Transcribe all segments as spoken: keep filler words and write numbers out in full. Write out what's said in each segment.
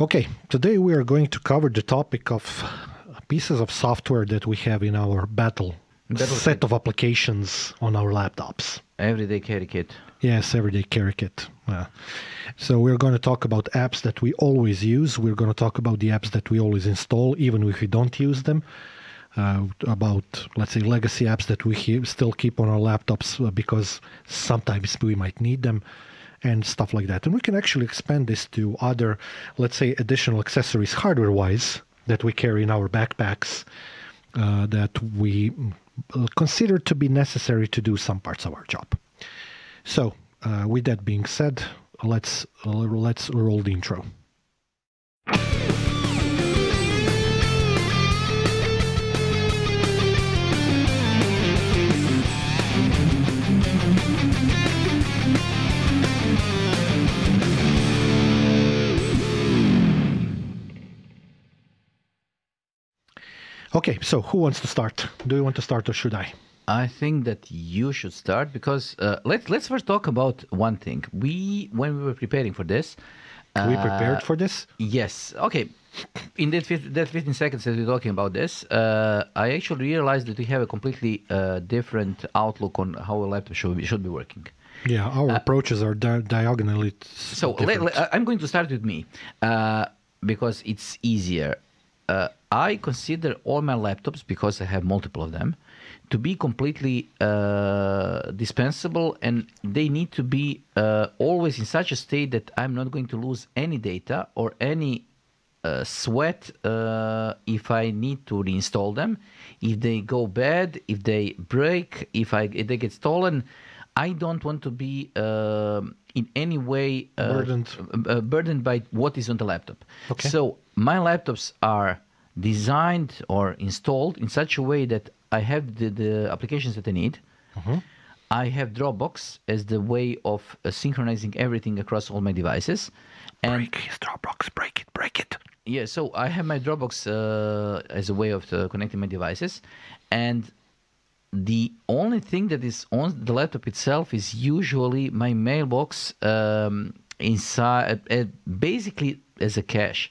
Okay, today we are going to cover the topic of pieces of software that we have in our battle, battle set kit. of applications on our laptops. Everyday carry kit. Yes, everyday carry kit. Yeah. So we're going to talk about apps that we always use. We're going to talk about the apps that we always install, even if we don't use them. Uh, about, let's say, legacy apps that we he- still keep on our laptops because sometimes we might need them. And stuff like that. And we can actually expand this to other, let's say, additional accessories hardware-wise that we carry in our backpacks uh, that we consider to be necessary to do some parts of our job. So, uh, with that being said, let's let's roll the intro. Okay, so who wants to start? Do you want to start or should I? I think that you should start because uh, let's let's first talk about one thing. We when we were preparing for this, uh, we prepared for this. Yes. Okay. In that that fifteen seconds that we're talking about this, uh, I actually realized that we have a completely uh, different outlook on how a laptop should be, should be working. Yeah, our uh, approaches are di- diagonally. So let, let, I'm going to start with me uh, because it's easier. Uh, I consider all my laptops, because I have multiple of them, to be completely uh, dispensable, and they need to be uh, always in such a state that I'm not going to lose any data or any uh, sweat uh, if I need to reinstall them. If they go bad, if they break, if, I, if they get stolen, I don't want to be uh, in any way uh, burdened. Uh, burdened by what is on the laptop. Okay. So my laptops are designed or installed in such a way that I have the, the applications that I need. Mm-hmm. I have Dropbox as the way of uh, synchronizing everything across all my devices. And break his Dropbox, break it, break it. Yeah, so I have my Dropbox uh, as a way of uh, connecting my devices. And the only thing that is on the laptop itself is usually my mailbox um, inside, uh, basically as a cache.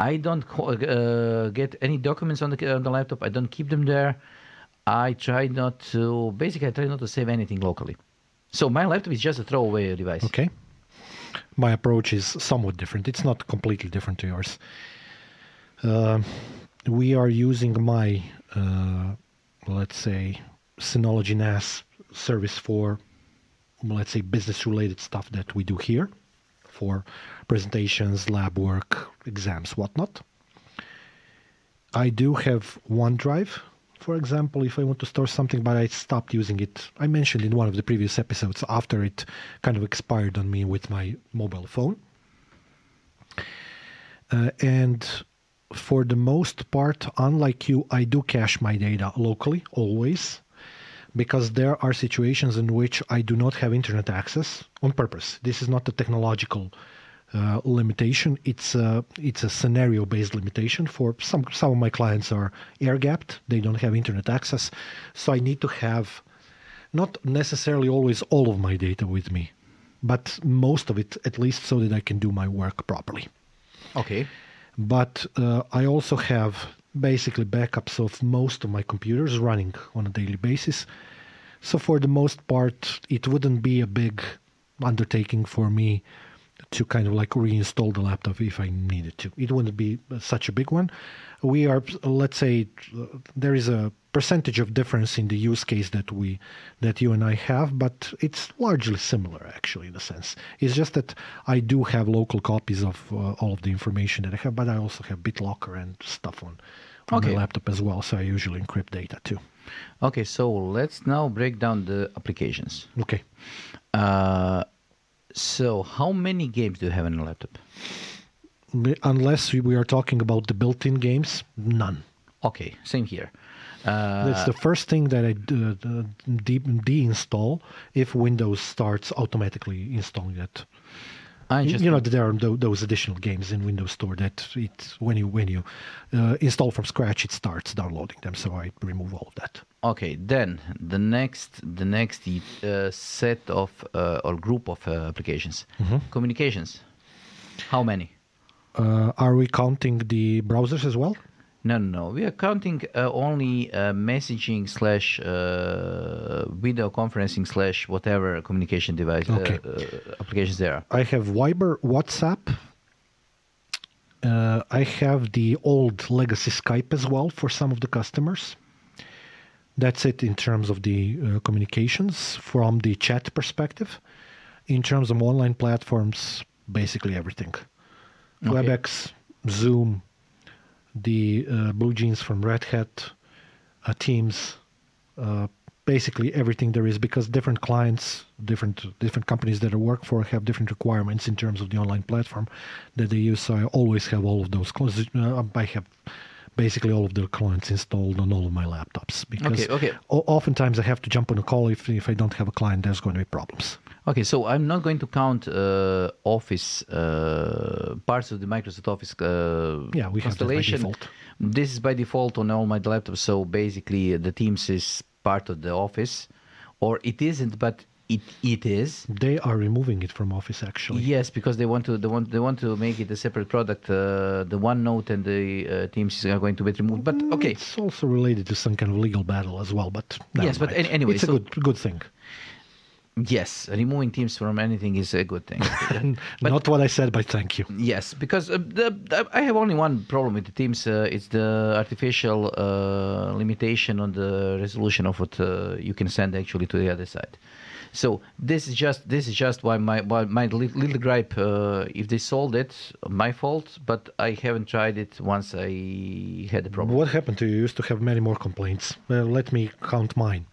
I don't uh, get any documents on the, on the laptop. I don't keep them there. I try not to, basically I try not to save anything locally. So my laptop is just a throwaway device. Okay. My approach is somewhat different. It's not completely different to yours. Uh, we are using my, uh, let's say, Synology N A S service for, let's say, business-related stuff that we do here. For presentations, lab work, exams, whatnot. I do have OneDrive, for example, if I want to store something, but I stopped using it. I mentioned in one of the previous episodes after it kind of expired on me with my mobile phone. Uh, and for the most part, unlike you, I do cache my data locally, always. Because there are situations in which I do not have internet access on purpose. This is not a technological uh, limitation. It's a, it's a scenario-based limitation. For some, some of my clients are air-gapped. They don't have internet access. So I need to have not necessarily always all of my data with me, but most of it, at least so that I can do my work properly. Okay. But uh, I also have basically backups of most of my computers running on a daily basis. So for the most part, it wouldn't be a big undertaking for me to kind of like reinstall the laptop if I needed to. It wouldn't be such a big one. We are, let's say, there is a percentage of difference in the use case that we, that you and I have, but it's largely similar actually in a sense. It's just that I do have local copies of uh, all of the information that I have, but I also have BitLocker and stuff on, on okay. my laptop as well, so I usually encrypt data too. Okay, so let's now break down the applications. Okay. Uh, so how many games do you have on a laptop? Unless we are talking about the built-in games, none. Okay, same here. Uh, That's the first thing that I uh, de- deinstall if Windows starts automatically installing that. You know that there are those additional games in Windows Store that it when you when you uh, install from scratch it starts downloading them. So I remove all of that. Okay, then the next the next uh, set of uh, or group of uh, applications, mm-hmm. communications. How many? Uh, are we counting the browsers as well? No, no, no. We are counting uh, only uh, messaging slash uh, video conferencing slash whatever communication device okay. uh, uh, applications there are. I have Viber, WhatsApp. Uh, I have the old legacy Skype as well for some of the customers. That's it in terms of the uh, communications from the chat perspective. In terms of online platforms, basically everything. Okay. WebEx, Zoom, the uh, BlueJeans from Red Hat, uh, Teams, uh, basically everything there is, because different clients, different different companies that I work for have different requirements in terms of the online platform that they use. So I always have all of those. Uh, I have basically all of the clients installed on all of my laptops, because okay, okay. O- oftentimes I have to jump on a call. If, if I don't have a client, there's going to be problems. Okay, so I'm not going to count uh, Office, uh, parts of the Microsoft Office uh, yeah, we installation. Have that by default. This is by default on all my laptops, so basically the Teams is part of the Office, or it isn't, but it it is. They are removing it from Office, actually. Yes, because they want to they want they want to make it a separate product. Uh, the OneNote and the uh, Teams are going to be removed. But okay, it's also related to some kind of legal battle as well. But yes, mind. but an- anyway, it's so, a good good thing. Yes, removing Teams from anything is a good thing. But, not what I said, but thank you. Yes, because uh, the, the, I have only one problem with the Teams. Uh, it's the artificial uh, limitation on the resolution of what uh, you can send actually to the other side. So this is just this is just why my why my little gripe. Uh, if they sold it, my fault. But I haven't tried it once. I had a problem. What happened to you? You used to have many more complaints. Well, let me count mine.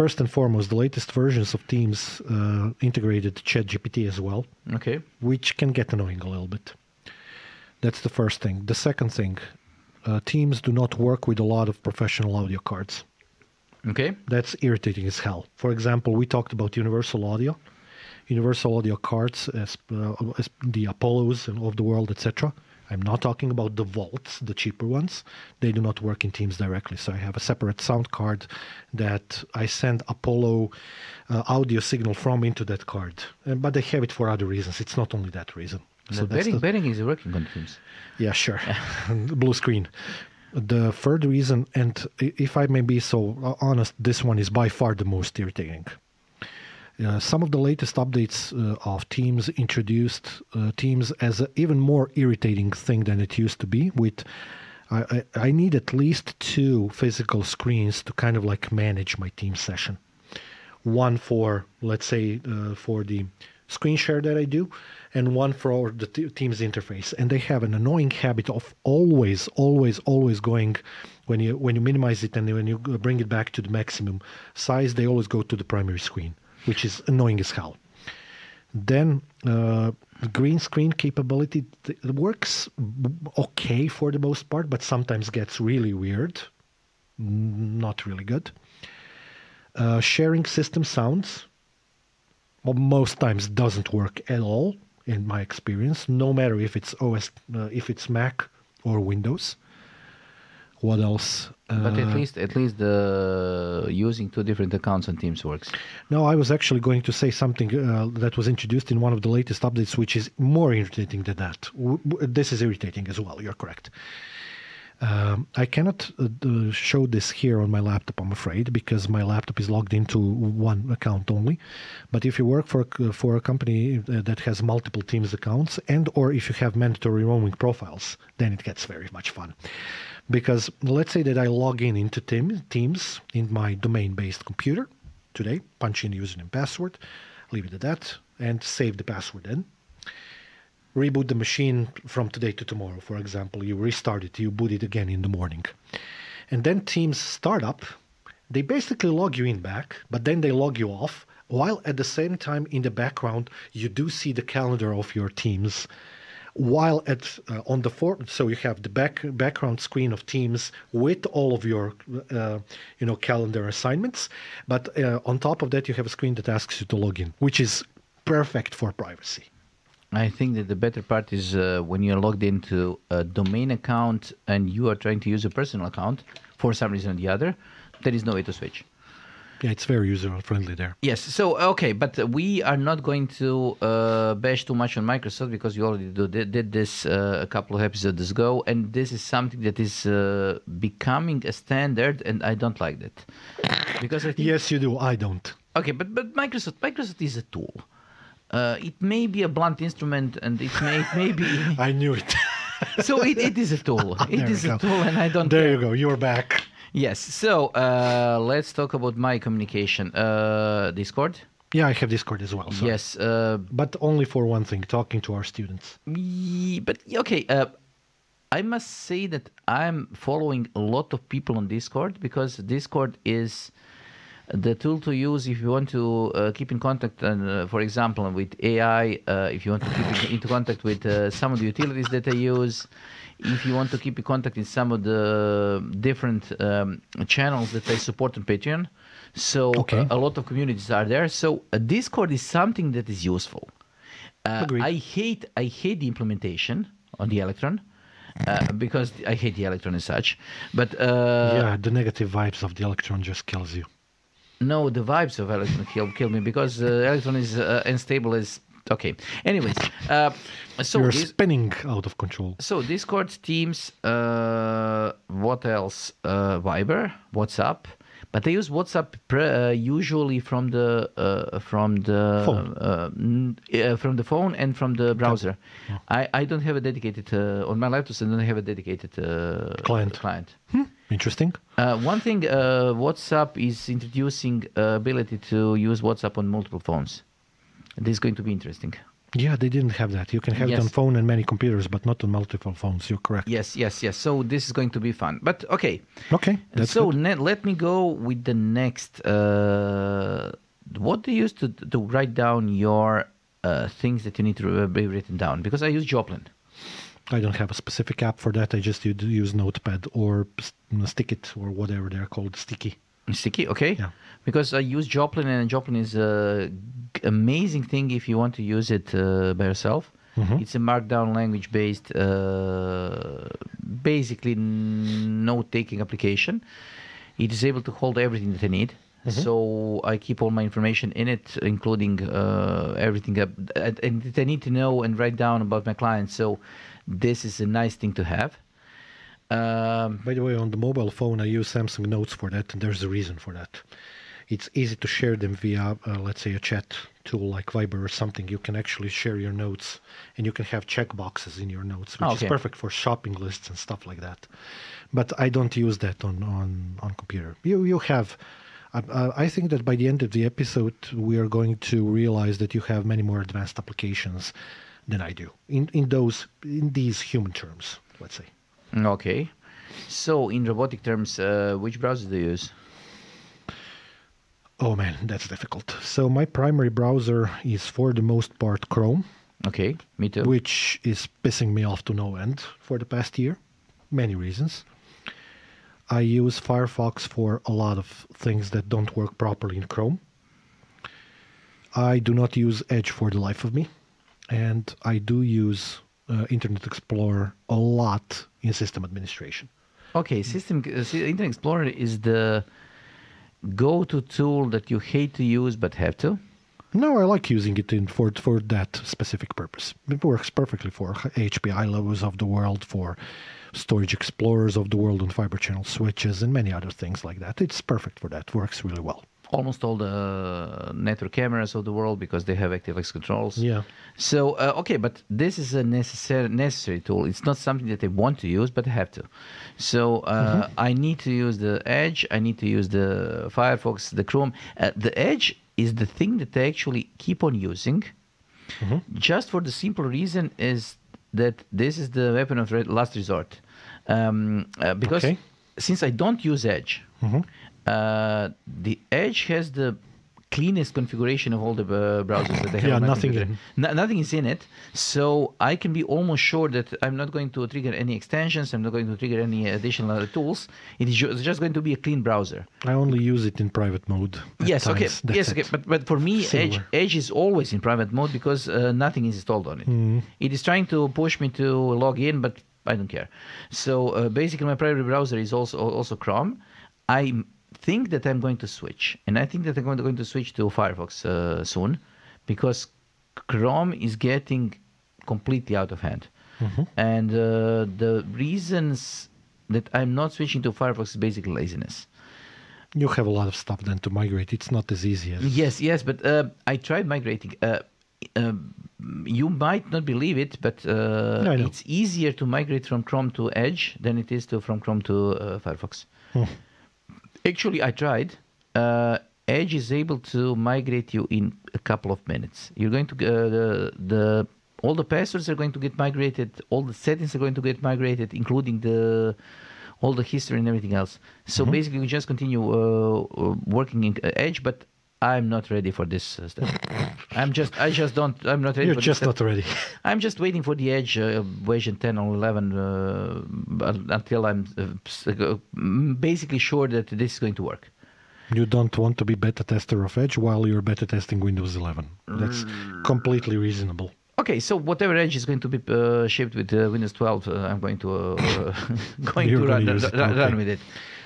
First and foremost, the latest versions of Teams uh, integrated ChatGPT as well, okay, which can get annoying a little bit. That's the first thing. The second thing, uh, Teams do not work with a lot of professional audio cards. Okay. That's irritating as hell. For example, we talked about Universal Audio. Universal Audio cards, as, uh, as the Apollos of the world, et cetera. I'm not talking about the Vaults, the cheaper ones. They do not work in Teams directly. So I have a separate sound card that I send Apollo uh, audio signal from into that card. Uh, but they have it for other reasons. It's not only that reason. So the bearing, the bearing is working on Teams. Yeah, sure. Blue screen. The third reason, and if I may be so honest, this one is by far the most irritating. Uh, some of the latest updates uh, of Teams introduced uh, Teams as an even more irritating thing than it used to be. With I, I, I need at least two physical screens to kind of like manage my Teams session. One for, let's say, uh, for the screen share that I do, and one for the t- Teams interface. And they have an annoying habit of always, always, always going, when you when you minimize it and when you bring it back to the maximum size, they always go to the primary screen, which is annoying as hell. Then uh, the green screen capability th- works okay for the most part, but sometimes gets really weird, not really good. Uh, sharing system sounds, well, most times doesn't work at all in my experience, no matter if it's O S, uh, if it's Mac or Windows. What else? But at least, at least the using two different accounts on Teams works. No, I was actually going to say something uh, that was introduced in one of the latest updates, which is more irritating than that. W- w- this is irritating as well. You're correct. Um, I cannot uh, show this here on my laptop, I'm afraid, because my laptop is logged into one account only. But if you work for a, for a company that has multiple Teams accounts, and or if you have mandatory roaming profiles, then it gets very much fun. Because let's say that I log in into Teams, Teams in my domain-based computer today, punch in username and password, leave it at that, and save the password in. Reboot the machine from today to tomorrow, for example. You restart it, you boot it again in the morning. And then Teams startup, they basically log you in back, but then they log you off, while at the same time in the background, you do see the calendar of your Teams. While at uh, on the for- so you have the back background screen of Teams with all of your uh, you know calendar assignments, but uh, on top of that you have a screen that asks you to log in, which is perfect for privacy. I think that the better part is uh, when you're logged into a domain account and you are trying to use a personal account for some reason or the other, there is no way to switch. Yeah, it's very user-friendly there. Yes. So, okay, but we are not going to uh, bash too much on Microsoft because we already do, did, did this uh, a couple of episodes ago, and this is something that is uh, becoming a standard, and I don't like that. Because I think, yes, you do. I don't. Okay, but, but Microsoft Microsoft is a tool. Uh, it may be a blunt instrument, and it may, it may be... I knew it. So it, it is a tool. It is a tool, and I don't There care. You go. You're back. Yes. So uh, let's talk about my communication. Uh, Discord? Yeah, I have Discord as well. So. Yes. Uh, but only for one thing, talking to our students. Yeah, but, okay, uh, I must say that I'm following a lot of people on Discord because Discord is the tool to use if you want to uh, keep in contact, and uh, for example, with A I, uh, if you want to keep into contact with uh, some of the utilities that I use, if you want to keep in contact in some of the different um, channels that I support on Patreon. So okay. uh, a lot of communities are there. So uh, Discord is something that is useful. Uh, I hate I hate the implementation on the Electron. Uh, because I hate the Electron and such. But uh, yeah, the negative vibes of the Electron just kills you. No, the vibes of Electron kill, kill me because uh, Electron is uh, unstable as... Okay. Anyways. Uh, so You're this, spinning out of control. So Discord, Teams, uh, what else? Uh, Viber, WhatsApp. But I use WhatsApp pre- uh, usually from the uh, from the phone. Uh, n- uh, from the phone and from the browser. Yeah. I, I don't have a dedicated uh, on my laptops. I don't have a dedicated uh, client. Client. Hmm. Interesting. Uh, one thing, uh, WhatsApp is introducing uh, ability to use WhatsApp on multiple phones. This is going to be interesting. Yeah, they didn't have that. You can have yes. it on phone and many computers, but not on multiple phones. You're correct. Yes, yes, yes. So this is going to be fun. But okay. Okay. That's so ne- let me go with the next. Uh, what do you use to to write down your uh, things that you need to be written down? Because I use Joplin. I don't have a specific app for that. I just use Notepad or Stickit or whatever they're called. Sticky. Sticky, okay. Yeah. Because I use Joplin, and Joplin is an amazing thing if you want to use it uh, by yourself. Mm-hmm. It's a markdown language-based, uh, basically note-taking application. It is able to hold everything that I need. Mm-hmm. So I keep all my information in it, including uh, everything up, and that I need to know and write down about my clients. So this is a nice thing to have. Um, By the way, on the mobile phone, I use Samsung Notes for that, and there's a reason for that. It's easy to share them via, uh, let's say, a chat tool like Viber or something. You can actually share your notes, and you can have checkboxes in your notes, which okay. is perfect for shopping lists and stuff like that. But I don't use that on on, on computer. You you have... Uh, I think that by the end of the episode, we are going to realize that you have many more advanced applications than I do in, in those in these human terms, let's say. Okay. So in robotic terms, uh, which browser do you use? Oh, man, that's difficult. So my primary browser is for the most part Chrome. Okay, me too. Which is pissing me off to no end for the past year. Many reasons. I use Firefox for a lot of things that don't work properly in Chrome. I do not use Edge for the life of me. And I do use uh, Internet Explorer a lot in system administration. Okay, system uh, Internet Explorer is the go-to tool that you hate to use but have to? No, I like using it in for for that specific purpose. It works perfectly for H P I levels of the world, for storage explorers of the world on fiber channel switches and many other things like that. It's perfect for that. Works really well. Almost all the network cameras of the world because they have ActiveX controls. Yeah. So, uh, okay, but this is a necessary necessary tool. It's not something that I want to use, but I have to. So uh, mm-hmm. I need to use the Edge. I need to use the Firefox, the Chrome. Uh, the Edge is the thing that I actually keep on using mm-hmm. just for the simple reason is that this is the weapon of last resort. Um, uh, because okay. since I don't use Edge, mm-hmm. uh, the Edge has the cleanest configuration of all the uh, browsers that they have. Yeah, nothing, in. No, nothing is in it. So I can be almost sure that I'm not going to trigger any extensions. I'm not going to trigger any additional tools. It is ju- it's just going to be a clean browser. I only use it in private mode. Yes, okay. Yes, it. okay. But, but for me, Edge, Edge is always in private mode because uh, nothing is installed on it. Mm. It is trying to push me to log in, but I don't care. So uh, basically, my private browser is also also Chrome. I think that I'm going to switch, and I think that I'm going to, going to switch to Firefox uh, soon, because Chrome is getting completely out of hand. Mm-hmm. And uh, the reasons that I'm not switching to Firefox is basically laziness. You have a lot of stuff then to migrate. It's not as easy as... Yes, yes, but uh, I tried migrating. Uh, uh, you might not believe it, but uh, no, it's easier to migrate from Chrome to Edge than it is to from Chrome to uh, Firefox. Hmm. Actually, I tried. Uh, Edge is able to migrate you in a couple of minutes. You're going to... Uh, the, the all the passwords are going to get migrated. All the settings are going to get migrated, including the... all the history and everything else. So mm-hmm. basically, we just continue uh, working in Edge, but I'm not ready for this step. I'm just, I just don't, I'm not ready You're for this You're just not ready. I'm just waiting for the Edge uh, version ten or eleven uh, until I'm uh, basically sure that this is going to work. You don't want to be beta tester of Edge while you're beta testing Windows eleven. That's completely reasonable. Okay, so whatever Edge is going to be uh, shipped with uh, Windows twelve, uh, I'm going to uh, going You're to run, run, run, run with it.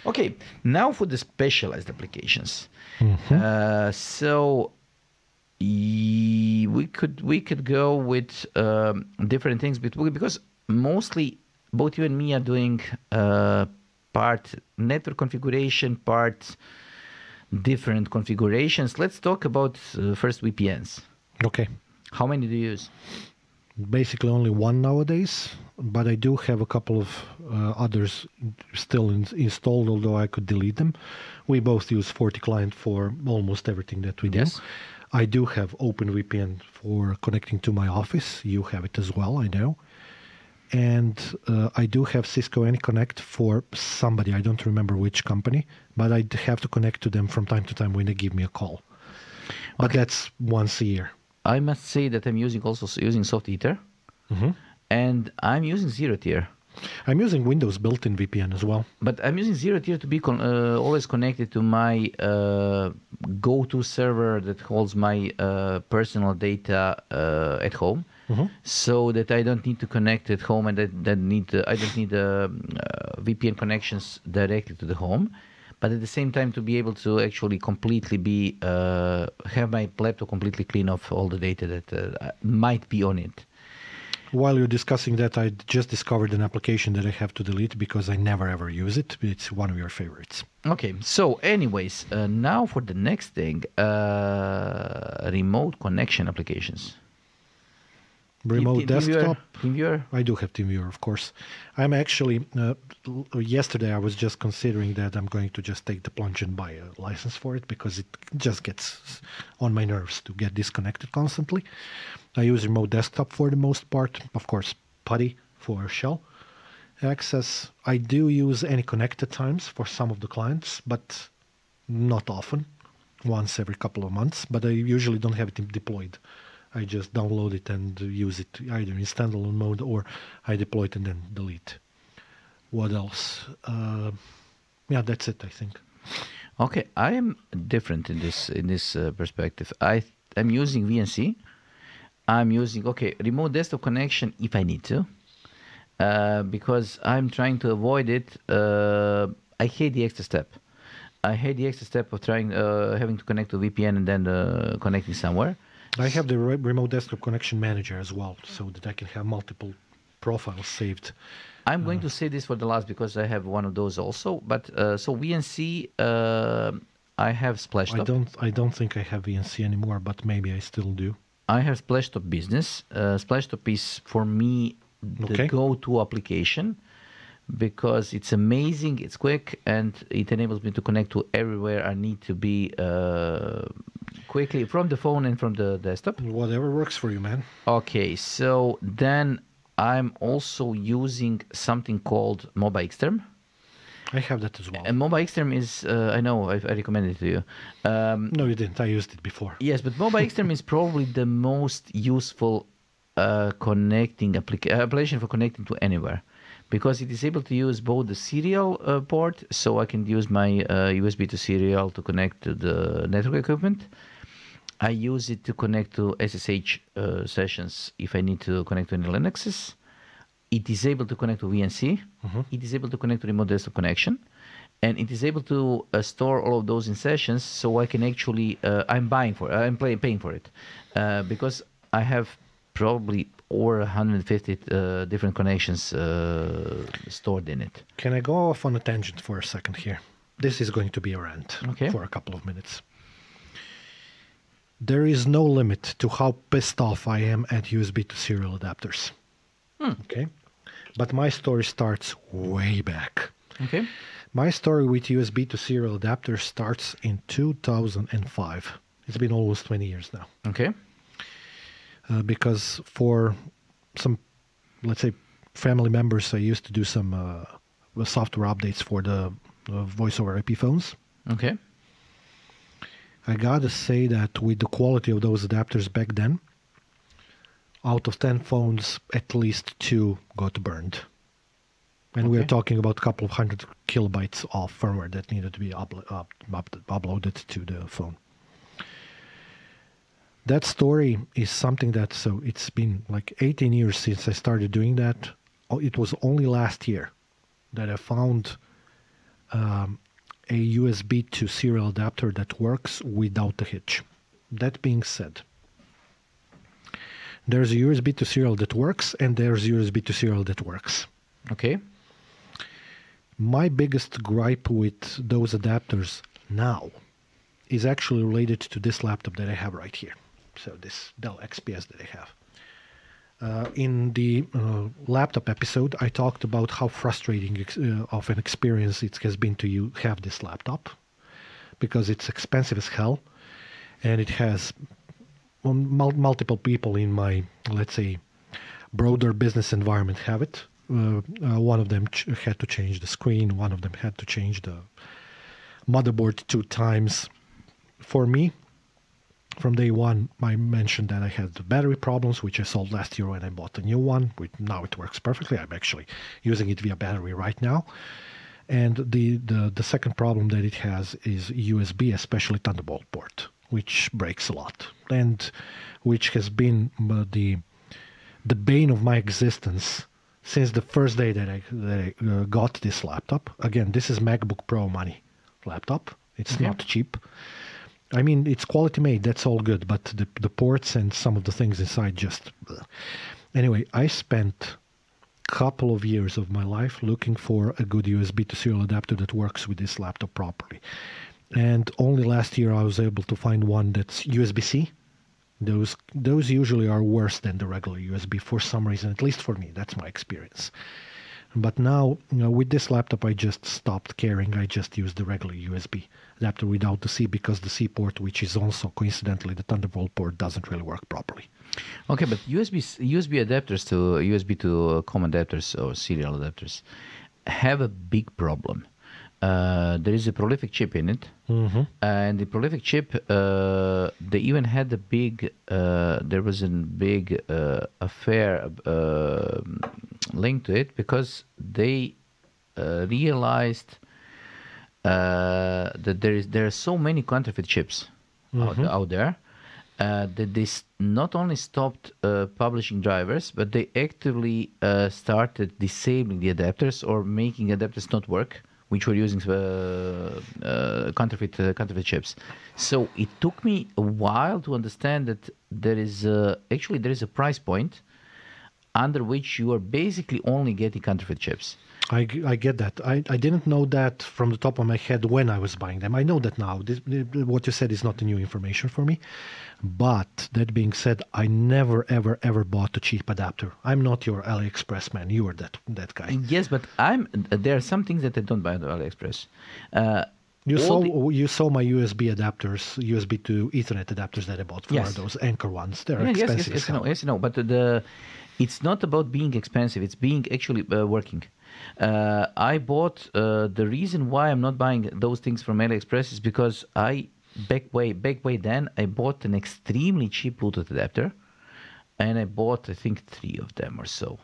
Okay, now for the specialized applications. Mm-hmm. Uh, so y- we could we could go with um, different things, because mostly both you and me are doing uh, part network configuration, part different configurations. Let's talk about uh, first V P Ns. Okay. How many do you use? Basically only one nowadays, but I do have a couple of uh, others still in, installed, although I could delete them. We both use FortiClient for almost everything that we do. Yes. I do have OpenVPN for connecting to my office. You have it as well, I know. And uh, I do have Cisco AnyConnect for somebody. I don't remember which company, but I have to connect to them from time to time when they give me a call. But okay. That's once a year. I must say that I'm using also using SoftEater, mm-hmm. and I'm using ZeroTier. I'm using Windows built-in V P N as well. But I'm using ZeroTier to be con- uh, always connected to my uh, go-to server that holds my uh, personal data uh, at home, mm-hmm. so that I don't need to connect at home, and that, that need uh, I don't need uh, uh, V P N connections directly to the home. But at the same time, to be able to actually completely be uh, have my laptop completely clean of all the data that uh, might be on it. While you're discussing that, I just discovered an application that I have to delete because I never ever use it. It's one of your favorites. Okay. So, anyways, uh, now for the next thing, uh, remote connection applications. Remote Team, desktop. TeamViewer? I do have TeamViewer, of course. I'm actually, uh, yesterday I was just considering that I'm going to just take the plunge and buy a license for it, because it just gets on my nerves to get disconnected constantly. I use remote desktop for the most part. Of course, PuTTY for shell access. I do use AnyConnect at times for some of the clients, but not often, once every couple of months. But I usually don't have it deployed. I just download it and use it either in standalone mode, or I deploy it and then delete. What else? Uh, yeah, that's it, I think. Okay, I am different in this in this uh, perspective. I I'm using V N C. I'm using okay remote desktop connection if I need to, uh, because I'm trying to avoid it. Uh, I hate the extra step. I hate the extra step of trying uh, having to connect to V P N and then uh, connecting somewhere. I have the re- remote desktop connection manager as well, so that I can have multiple profiles saved. I'm uh, going to say this for the last, because I have one of those also. But uh, so V N C, uh, I have Splashtop. I don't. I don't think I have V N C anymore, but maybe I still do. I have Splashtop Business. Uh, Splashtop is for me the okay. go-to application, because it's amazing, it's quick, and it enables me to connect to everywhere I need to be uh, quickly, from the phone and from the desktop. Whatever works for you, man. Okay, so then I'm also using something called MobaXterm. I have that as well. And MobaXterm is, uh, I know, I, I recommended it to you. Um, no, you didn't. I used it before. Yes, but MobaXterm is probably the most useful uh, connecting applica- application for connecting to anywhere. Because it is able to use both the serial uh, port, so I can use my uh, U S B to serial to connect to the network equipment. I use it to connect to S S H uh, sessions if I need to connect to any Linuxes. It is able to connect to V N C. Mm-hmm. It is able to connect to remote desktop connection. and it is able to uh, store all of those in sessions. So I can actually, uh, I'm buying for it, I'm pay, paying for it, uh, because I have probably over one hundred fifty uh, different connections uh, stored in it. Can I go off on a tangent for a second here? This is going to be a rant okay. for a couple of minutes. There is no limit to how pissed off I am at U S B to serial adapters. Hmm. Okay. But my story starts way back. Okay. My story with U S B to serial adapters starts in two thousand five. It's been almost twenty years now. Okay. Uh, because for some, let's say, family members, I used to do some uh, software updates for the uh, voice over I P phones. Okay. I gotta say that with the quality of those adapters back then, out of ten phones, at least two got burned. And okay. we're talking about a couple of hundred kilobytes of firmware that needed to be uplo- up, up, uploaded to the phone. That story is something that, so it's been like eighteen years since I started doing that. It was only last year that I found um, a U S B to serial adapter that works without a hitch. That being said, there's a U S B to serial that works and there's U S B to serial that works. Okay. My biggest gripe with those adapters now is actually related to this laptop that I have right here. So this Dell X P S that I have. Uh, in the uh, laptop episode, I talked about how frustrating ex- uh, of an experience it has been to you have this laptop, because it's expensive as hell, and it has mul- multiple people in my, let's say, broader business environment have it. Uh, uh, one of them ch- had to change the screen, one of them had to change the motherboard two times. For me, from day one, I mentioned that I had the battery problems, which I solved last year when I bought a new one. Which now it works perfectly. I'm actually using it via battery right now. And the, the, the second problem that it has is U S B, especially Thunderbolt port, which breaks a lot. And which has been the the bane of my existence since the first day that I, that I uh, got this laptop. Again, this is MacBook Pro money laptop. It's okay. not cheap. I mean, it's quality made, that's all good, but the the ports and some of the things inside just... Bleh. Anyway, I spent a couple of years of my life looking for a good U S B to serial adapter that works with this laptop properly. And only last year I was able to find one that's U S B-C. Those, those usually are worse than the regular U S B for some reason, at least for me. That's my experience. But now, you know, with this laptop, I just stopped caring. I just used the regular U S B adapter without the C, because the C port, which is also coincidentally the Thunderbolt port, doesn't really work properly. Okay, but U S B U S B adapters to U S B to common adapters or serial adapters have a big problem. Uh, there is a prolific chip in it, mm-hmm. and the prolific chip uh, they even had a big. Uh, there was a big uh, affair uh, linked to it, because they uh, realized uh, that there is there are so many counterfeit chips mm-hmm. out, out there uh, that they not only stopped uh, publishing drivers, but they actively uh, started disabling the adapters or making adapters not work, which were using uh, uh, counterfeit uh, counterfeit chips. So it took me a while to understand that there is a, actually there is a price point under which you are basically only getting counterfeit chips. I, I get that. I, I didn't know that from the top of my head when I was buying them. I know that now. This, what you said is not new information for me. But that being said, I never, ever, ever bought a cheap adapter. I'm not your AliExpress man. You are that that guy. Yes, but I'm. There are some things that I don't buy on AliExpress. Uh, you saw the... you saw my U S B adapters, U S B to Ethernet adapters that I bought for yes. those Anchor ones. They're yeah, expensive. Yes, yes, yes, no, yes, no. But the it's not about being expensive. It's being actually uh, working. Uh, I bought, uh, the reason why I'm not buying those things from AliExpress is because I, back way, back way then, I bought an extremely cheap Bluetooth adapter, and I bought, I think, three of them or so.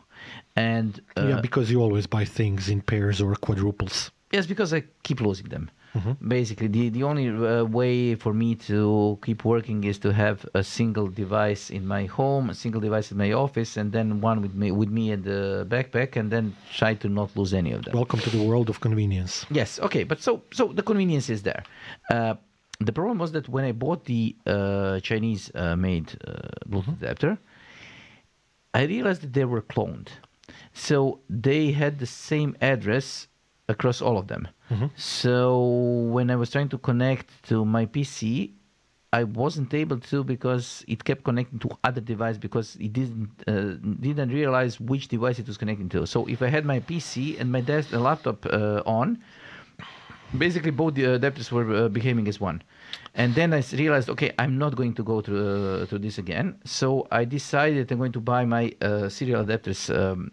And uh, yeah, because you always buy things in pairs or quadruples. Yes, because I keep losing them. Mm-hmm. Basically, the, the only uh, way for me to keep working is to have a single device in my home, a single device in my office, and then one with me with me at the backpack, and then try to not lose any of them. Welcome to the world of convenience. Yes, okay, but so so the convenience is there. Uh, the problem was that when I bought the uh, Chinese-made uh, uh, Bluetooth mm-hmm. adapter, I realized that they were cloned. So they had the same address across all of them. Mm-hmm. So when I was trying to connect to my P C, I wasn't able to because it kept connecting to other device because it didn't uh, didn't realize which device it was connecting to. So if I had my P C and my desk, laptop uh, on, basically both the adapters were uh, behaving as one. And then I realized, okay, I'm not going to go through, uh, through this again. So I decided I'm going to buy my uh, serial adapters um,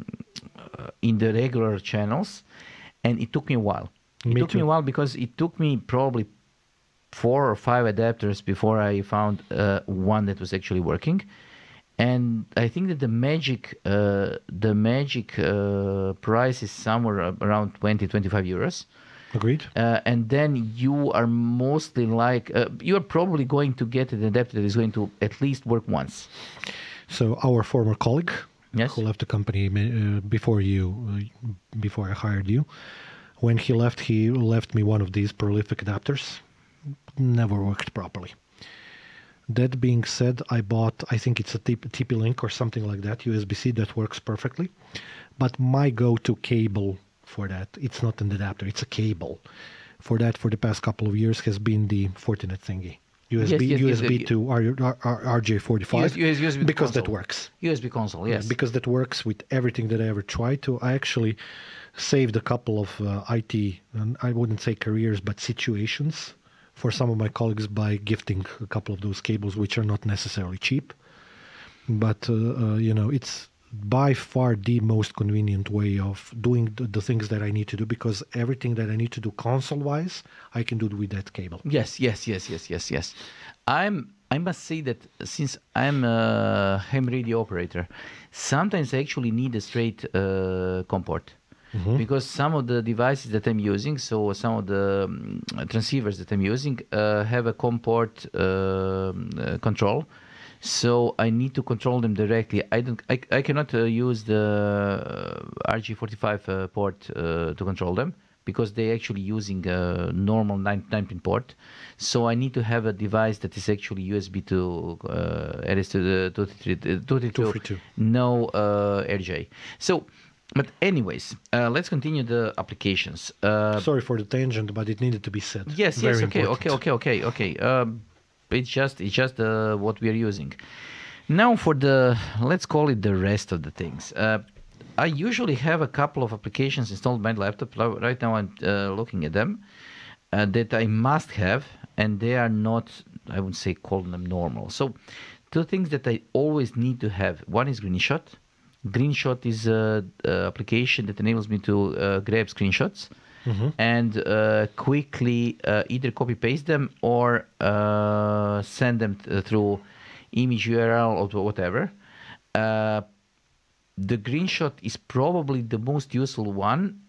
in the regular channels. And it took me a while. It me took too. me a while because it took me probably four or five adapters before I found uh, one that was actually working. And I think that the magic, uh, the magic uh, price is somewhere around twenty, twenty-five euros. Agreed. Uh, and then you are mostly like uh, you are probably going to get an adapter that is going to at least work once. So our former colleague. Yes. Who left the company uh, before you, uh, before I hired you. When he left, he left me one of these prolific adapters. Never worked properly. That being said, I bought, I think it's a T P-Link or something like that, U S B C, that works perfectly. But my go-to cable for that, it's not an adapter, it's a cable. For that, for the past couple of years, has been the Fortinet thingy. U S B, yes, yes, U S B yes, to R, R, R, R J forty-five, U S, U S B because console. That works. U S B console, yes. Yeah, because that works with everything that I ever tried to. I actually saved a couple of uh, I T, and I wouldn't say careers, but situations for some of my colleagues by gifting a couple of those cables, which are not necessarily cheap. But, uh, uh, you know, it's by far the most convenient way of doing the, the things that I need to do, because everything that I need to do console-wise, I can do it with that cable. Yes, yes, yes, yes, yes, yes. I'm, I must say that since I'm a ham radio operator, sometimes I actually need a straight uh, COM port. Mm-hmm. Because some of the devices that I'm using, so some of the um, transceivers that I'm using, uh, have a COM port uh, uh, control. So I need to control them directly. I don't. I, I cannot uh, use the uh, R J forty-five uh, port uh, to control them because they're actually using a normal nine pin port. So I need to have a device that is actually U S B to uh, R S to the two thirty-two. No uh, R J. So. But anyways, uh, let's continue the applications. Uh, Sorry for the tangent, but it needed to be said. Yes. Very yes. Okay. Important. Okay. Okay. Okay. Okay. Um, It's just it's just uh, what we are using. Now for the, let's call it the rest of the things. Uh, I usually have a couple of applications installed on my laptop. Right now I'm uh, looking at them uh, that I must have, and they are not, I would say, calling them normal. So two things that I always need to have. One is GreenShot. GreenShot is an application that enables me to uh, grab screenshots. Mm-hmm. And uh, quickly uh, either copy-paste them or uh, send them t- through image U R L or whatever. Uh, the GreenShot is probably the most useful one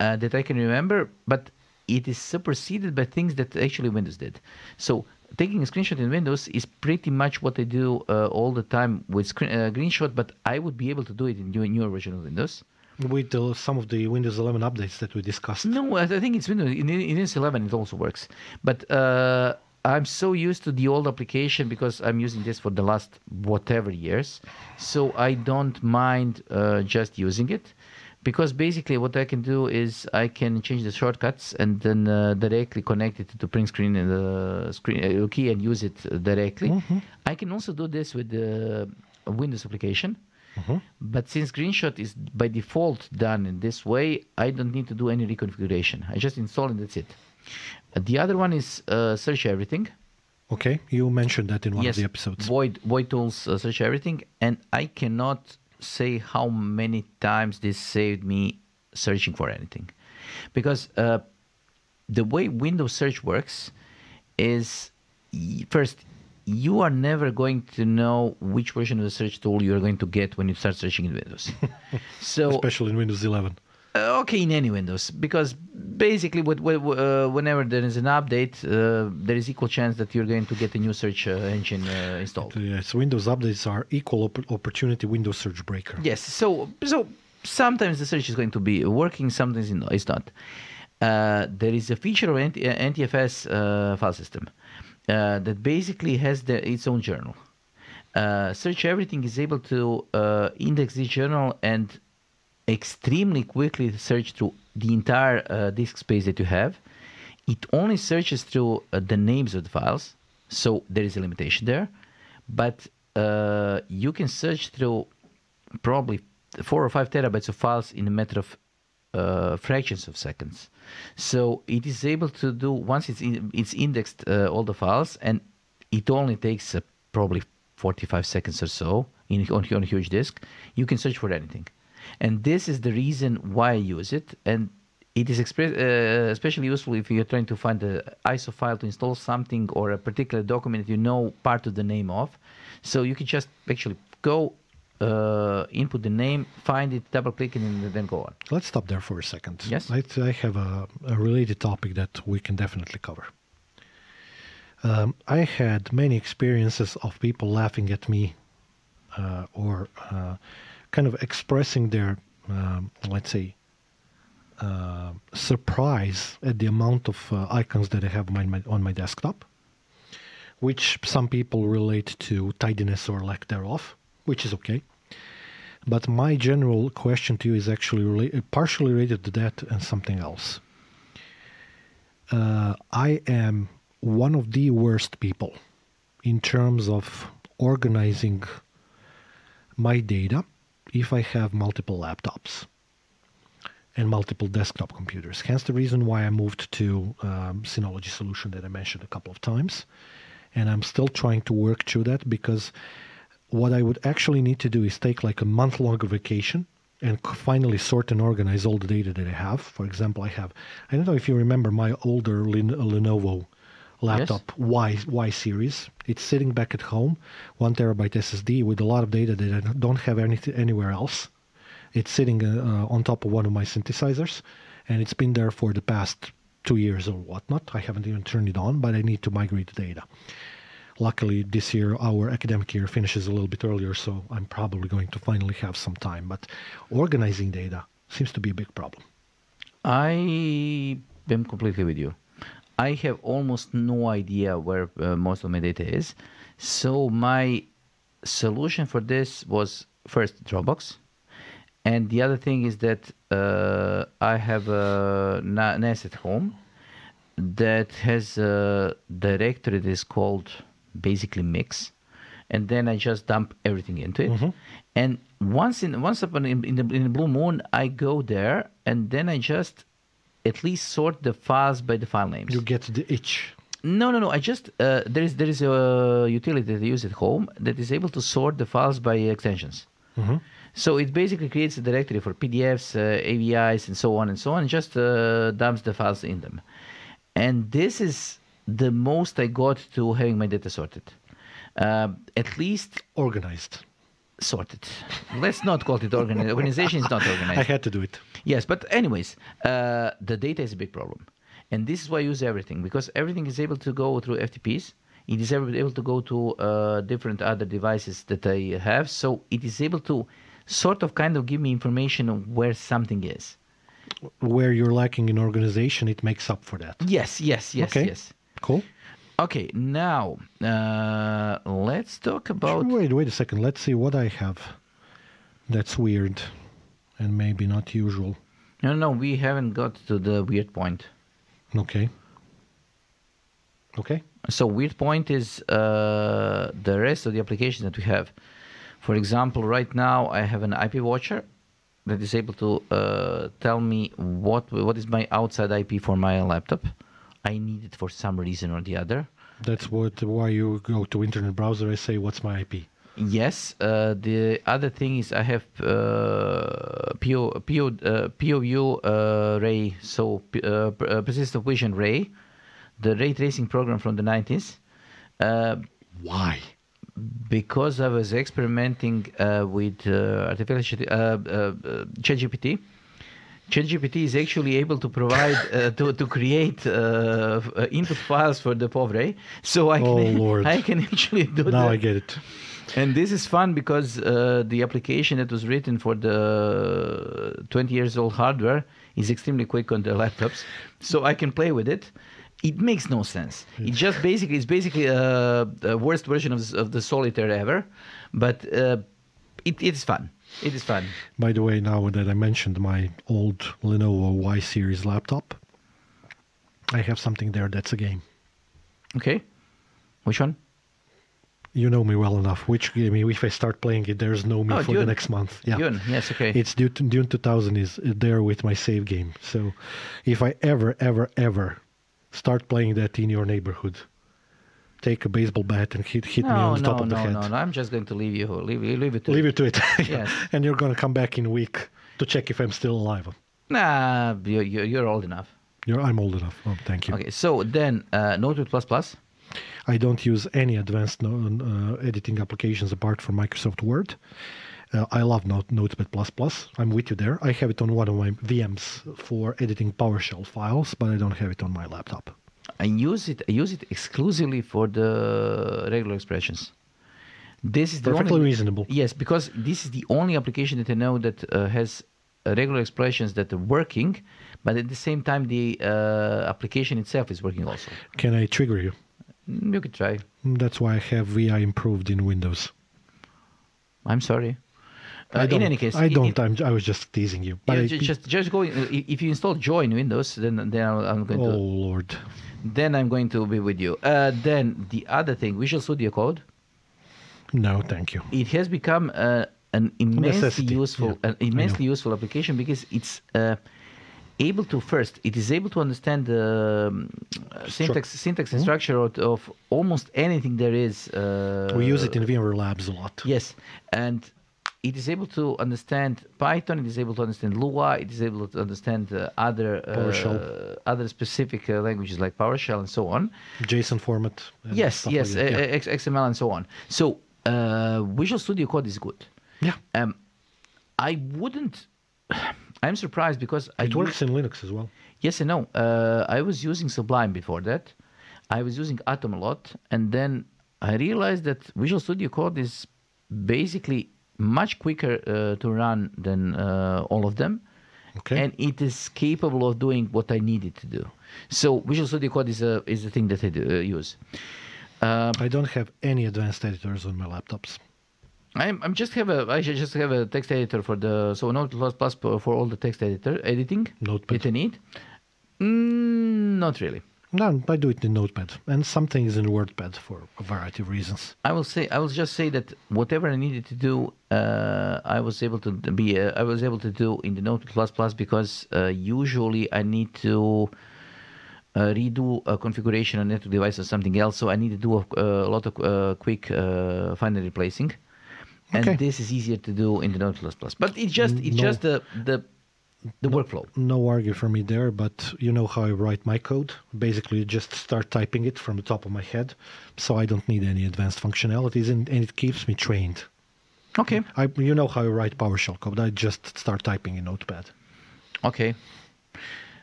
uh, that I can remember, but it is superseded by things that actually Windows did. So taking a screenshot in Windows is pretty much what I do uh, all the time with screen- uh, GreenShot, but I would be able to do it in new, newer version of Windows. With uh, some of the Windows eleven updates that we discussed. No, I think it's Windows. In, in Windows eleven, it also works. But uh, I'm so used to the old application because I'm using this for the last whatever years. So I don't mind uh, just using it. Because basically what I can do is I can change the shortcuts and then uh, directly connect it to print screen and the screen key and use it directly. Mm-hmm. I can also do this with the Windows application. Mm-hmm. But since GreenShot is by default done in this way, I don't need to do any reconfiguration. I just install and that's it. The other one is uh, Search Everything. Okay, you mentioned that in one yes, of the episodes. Void, Void Tools, uh, Search Everything. And I cannot say how many times this saved me searching for anything. Because uh, the way Windows search works is, first, you are never going to know which version of the search tool you're going to get when you start searching in Windows. So especially in Windows eleven. Uh, okay, in any Windows, because basically, with, with, uh, whenever there is an update, uh, there is equal chance that you're going to get a new search uh, engine uh, installed. Yes, Windows updates are equal op- opportunity Windows search breaker. Yes, so so sometimes the search is going to be working, sometimes it's not. Uh, there is a feature of N T F S uh, file system uh, that basically has the, its own journal. Uh, search Everything is able to uh, index this journal and extremely quickly search through the entire uh, disk space that you have. It only searches through uh, the names of the files, so there is a limitation there. But uh, you can search through probably four or five terabytes of files in a matter of uh, fractions of seconds. So it is able to do, once it's in, it's indexed uh, all the files, and it only takes uh, probably forty-five seconds or so in, on, on a huge disk, you can search for anything. And this is the reason why I use it. And it is express, uh, especially useful if you're trying to find an I S O file to install something or a particular document you know part of the name of. So you can just actually go, uh, input the name, find it, double-click it, and then go on. Let's stop there for a second. Yes? I, I have a, a related topic that we can definitely cover. Um, I had many experiences of people laughing at me uh, or... Uh, kind of expressing their, um, let's say, uh, surprise at the amount of uh, icons that I have my, my, on my desktop, which some people relate to tidiness or lack thereof, which is okay. But my general question to you is actually related, partially related to that and something else. Uh, I am one of the worst people in terms of organizing my data if I have multiple laptops and multiple desktop computers. Hence the reason why I moved to um, Synology solution that I mentioned a couple of times. And I'm still trying to work through that, because what I would actually need to do is take like a month-long vacation and finally sort and organize all the data that I have. For example, I have, I don't know if you remember my older Lin- Lenovo laptop, yes. Y, Y series. It's sitting back at home, one terabyte S S D with a lot of data that I don't have any, anywhere else. It's sitting uh, on top of one of my synthesizers, and it's been there for the past two years or whatnot. I haven't even turned it on, but I need to migrate the data. Luckily, this year, our academic year finishes a little bit earlier, so I'm probably going to finally have some time. But organizing data seems to be a big problem. I am completely with you. I have almost no idea where uh, most of my data is. So my solution for this was first Dropbox. And the other thing is that uh, I have a N A S at home that has a directory that is called basically Mix. And then I just dump everything into it. Mm-hmm. And once in once upon in, in, the, in the blue moon, I go there and then I just... at least sort the files by the file names. You get the itch. No, no, no. I just uh, there is there is a utility that I use at home that is able to sort the files by extensions. Mm-hmm. So it basically creates a directory for P D Fs, uh, A V Is, and so on and so on, and just uh, dumps the files in them. And this is the most I got to having my data sorted, uh, at least organized. Sorted. Let's not call it organized. Organization is not organized. I had to do it. Yes, but anyways, uh, the data is a big problem. And this is why I use everything, because everything is able to go through F T Ps. It is able to go to uh, different other devices that I have. So it is able to sort of kind of give me information on where something is. Where you're lacking in organization, it makes up for that. Yes, yes, yes, okay. yes. Cool. Okay, now, uh, let's talk about... Wait, wait a second. Let's see what I have that's weird and maybe not usual. No, no, we haven't got to the weird point. Okay. Okay. So weird point is uh, the rest of the applications that we have. For example, right now I have an I P watcher that is able to uh, tell me what what is my outside I P for my laptop. I need it for some reason or the other. That's what why you go to internet browser and say, what's my I P? Yes. Uh, the other thing is I have uh, P O, P O, uh, P O U uh, Ray, so uh, persistent vision Ray, the ray tracing program from the nineties. Uh, why? Because I was experimenting uh, with uh, artificial uh, uh, ChatGPT. ChatGPT is actually able to provide uh, to to create uh, input files for the Povray, so I can oh, I can actually do now that. Now I get it. And this is fun because uh, the application that was written for the twenty years old hardware is extremely quick on the laptops, so I can play with it. It makes no sense. It just basically it's basically uh, the worst version of, of the Solitaire ever, but uh, it it's fun. It is fun. By the way, now that I mentioned my old Lenovo Y series laptop, I have something there that's a game. Okay. Which one? You know me well enough. Which game? If I start playing it, there's no me oh, for Dune. The next month. Yeah. Dune. Yes, okay. It's Dune, Dune two thousand is there with my save game. So if I ever, ever, ever start playing that in your neighborhood, take a baseball bat and hit, hit no, me on the no, top of no, the head. No, no, no, I'm just going to leave you. Leave, leave it to leave it. Leave it to it. Yes. And you're going to come back in a week to check if I'm still alive. Nah, you're, you're old enough. You're, I'm old enough. Oh, thank you. Okay, so then uh, Notepad plus plus. I don't use any advanced no, uh, editing applications apart from Microsoft Word. Uh, I love Not- Notepad++. I'm with you there. I have it on one of my V Ms for editing PowerShell files, but I don't have it on my laptop. I use it I use it exclusively for the regular expressions. This is the perfectly only, reasonable. Yes, because this is the only application that I know that uh, has regular expressions that are working, but at the same time the uh, application itself is working also. Can I trigger you? You could try. That's why I have V I improved in Windows. I'm sorry. Uh, in any case, I don't. It, I'm, I was just teasing you. But yeah, I, just, just go. If you install Joy in Windows, then then I'm going to. Oh Lord. Then I'm going to be with you. Uh, then the other thing, Visual Studio Code. No, thank you. It has become uh, an immensely Necessity. useful, yeah. an immensely useful application because it's uh, able to first, it is able to understand the um, syntax, Stru- syntax and structure mm-hmm. of, of almost anything there is. Uh, we use it in VMware Labs a lot. Yes, and. It is able to understand Python. It is able to understand Lua. It is able to understand uh, other uh, other specific uh, languages like PowerShell and so on. JSON format. Yes, yes, like uh, yeah. X M L and so on. So uh, Visual Studio Code is good. Yeah. Um, I wouldn't. I'm surprised because it I works use, in Linux as well. Yes and no. Uh, I was using Sublime before that. I was using Atom a lot, and then I realized that Visual Studio Code is basically much quicker uh, to run than uh, all of them. Okay. And it is capable of doing what I need it to do. So Visual Studio Code is a, is the thing that I do, uh, use. Um, I don't have any advanced editors on my laptops. I'm, I'm just have a I just have a text editor for the so Notepad plus plus for all the text editor editing Notepad. That I need. Mm, not really. No, I do it in Notepad, and some things in WordPad for a variety of reasons. I will say, I will just say that whatever I needed to do, uh, I was able to be, uh, I was able to do in the Notepad++ because uh, usually I need to uh, redo a configuration on network device or something else, so I need to do a, a lot of uh, quick uh, find and replacing, and okay. This is easier to do in the Notepad++. But it just, it no. just the the. The no, workflow. No argue for me there, but you know how I write my code. Basically, just start typing it from the top of my head, so I don't need any advanced functionalities, and, and it keeps me trained. Okay. I, you know how I write PowerShell code. I just start typing in Notepad. Okay.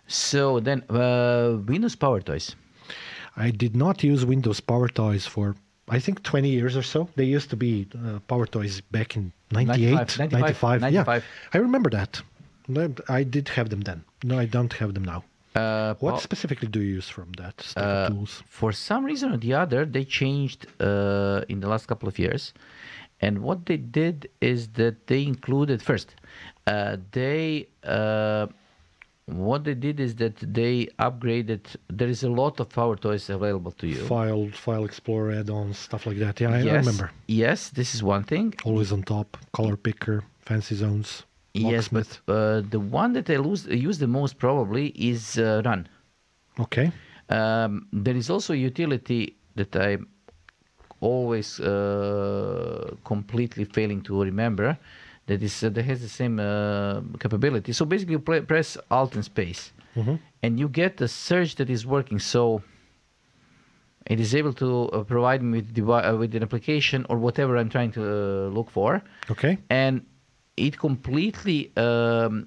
So then, uh, Windows PowerToys. I did not use Windows PowerToys for, I think, twenty years or so. They used to be uh, PowerToys back in ninety-eight, ninety-five, ninety-five, ninety-five. Yeah, I remember that. I did have them then. No, I don't have them now. Uh, what well, specifically do you use from that stack uh, of tools? For some reason or the other, they changed uh, in the last couple of years. And what they did is that they included first. Uh, they uh, what they did is that they upgraded. There is a lot of PowerToys available to you. File, File Explorer add-ons, stuff like that. Yeah, I, yes, I remember. Yes, this is one thing. Always on top. Color Picker, Fancy Zones. Locksmith. Yes, but uh, the one that I lose, use the most probably is uh, Run. Okay. Um, there is also a utility that I'm always uh, completely failing to remember that is uh, that has the same uh, capability. So basically, you play, press Alt and Space, mm-hmm. and you get a search that is working. So it is able to uh, provide me with, devi- uh, with an application or whatever I'm trying to uh, look for. Okay. And it completely um,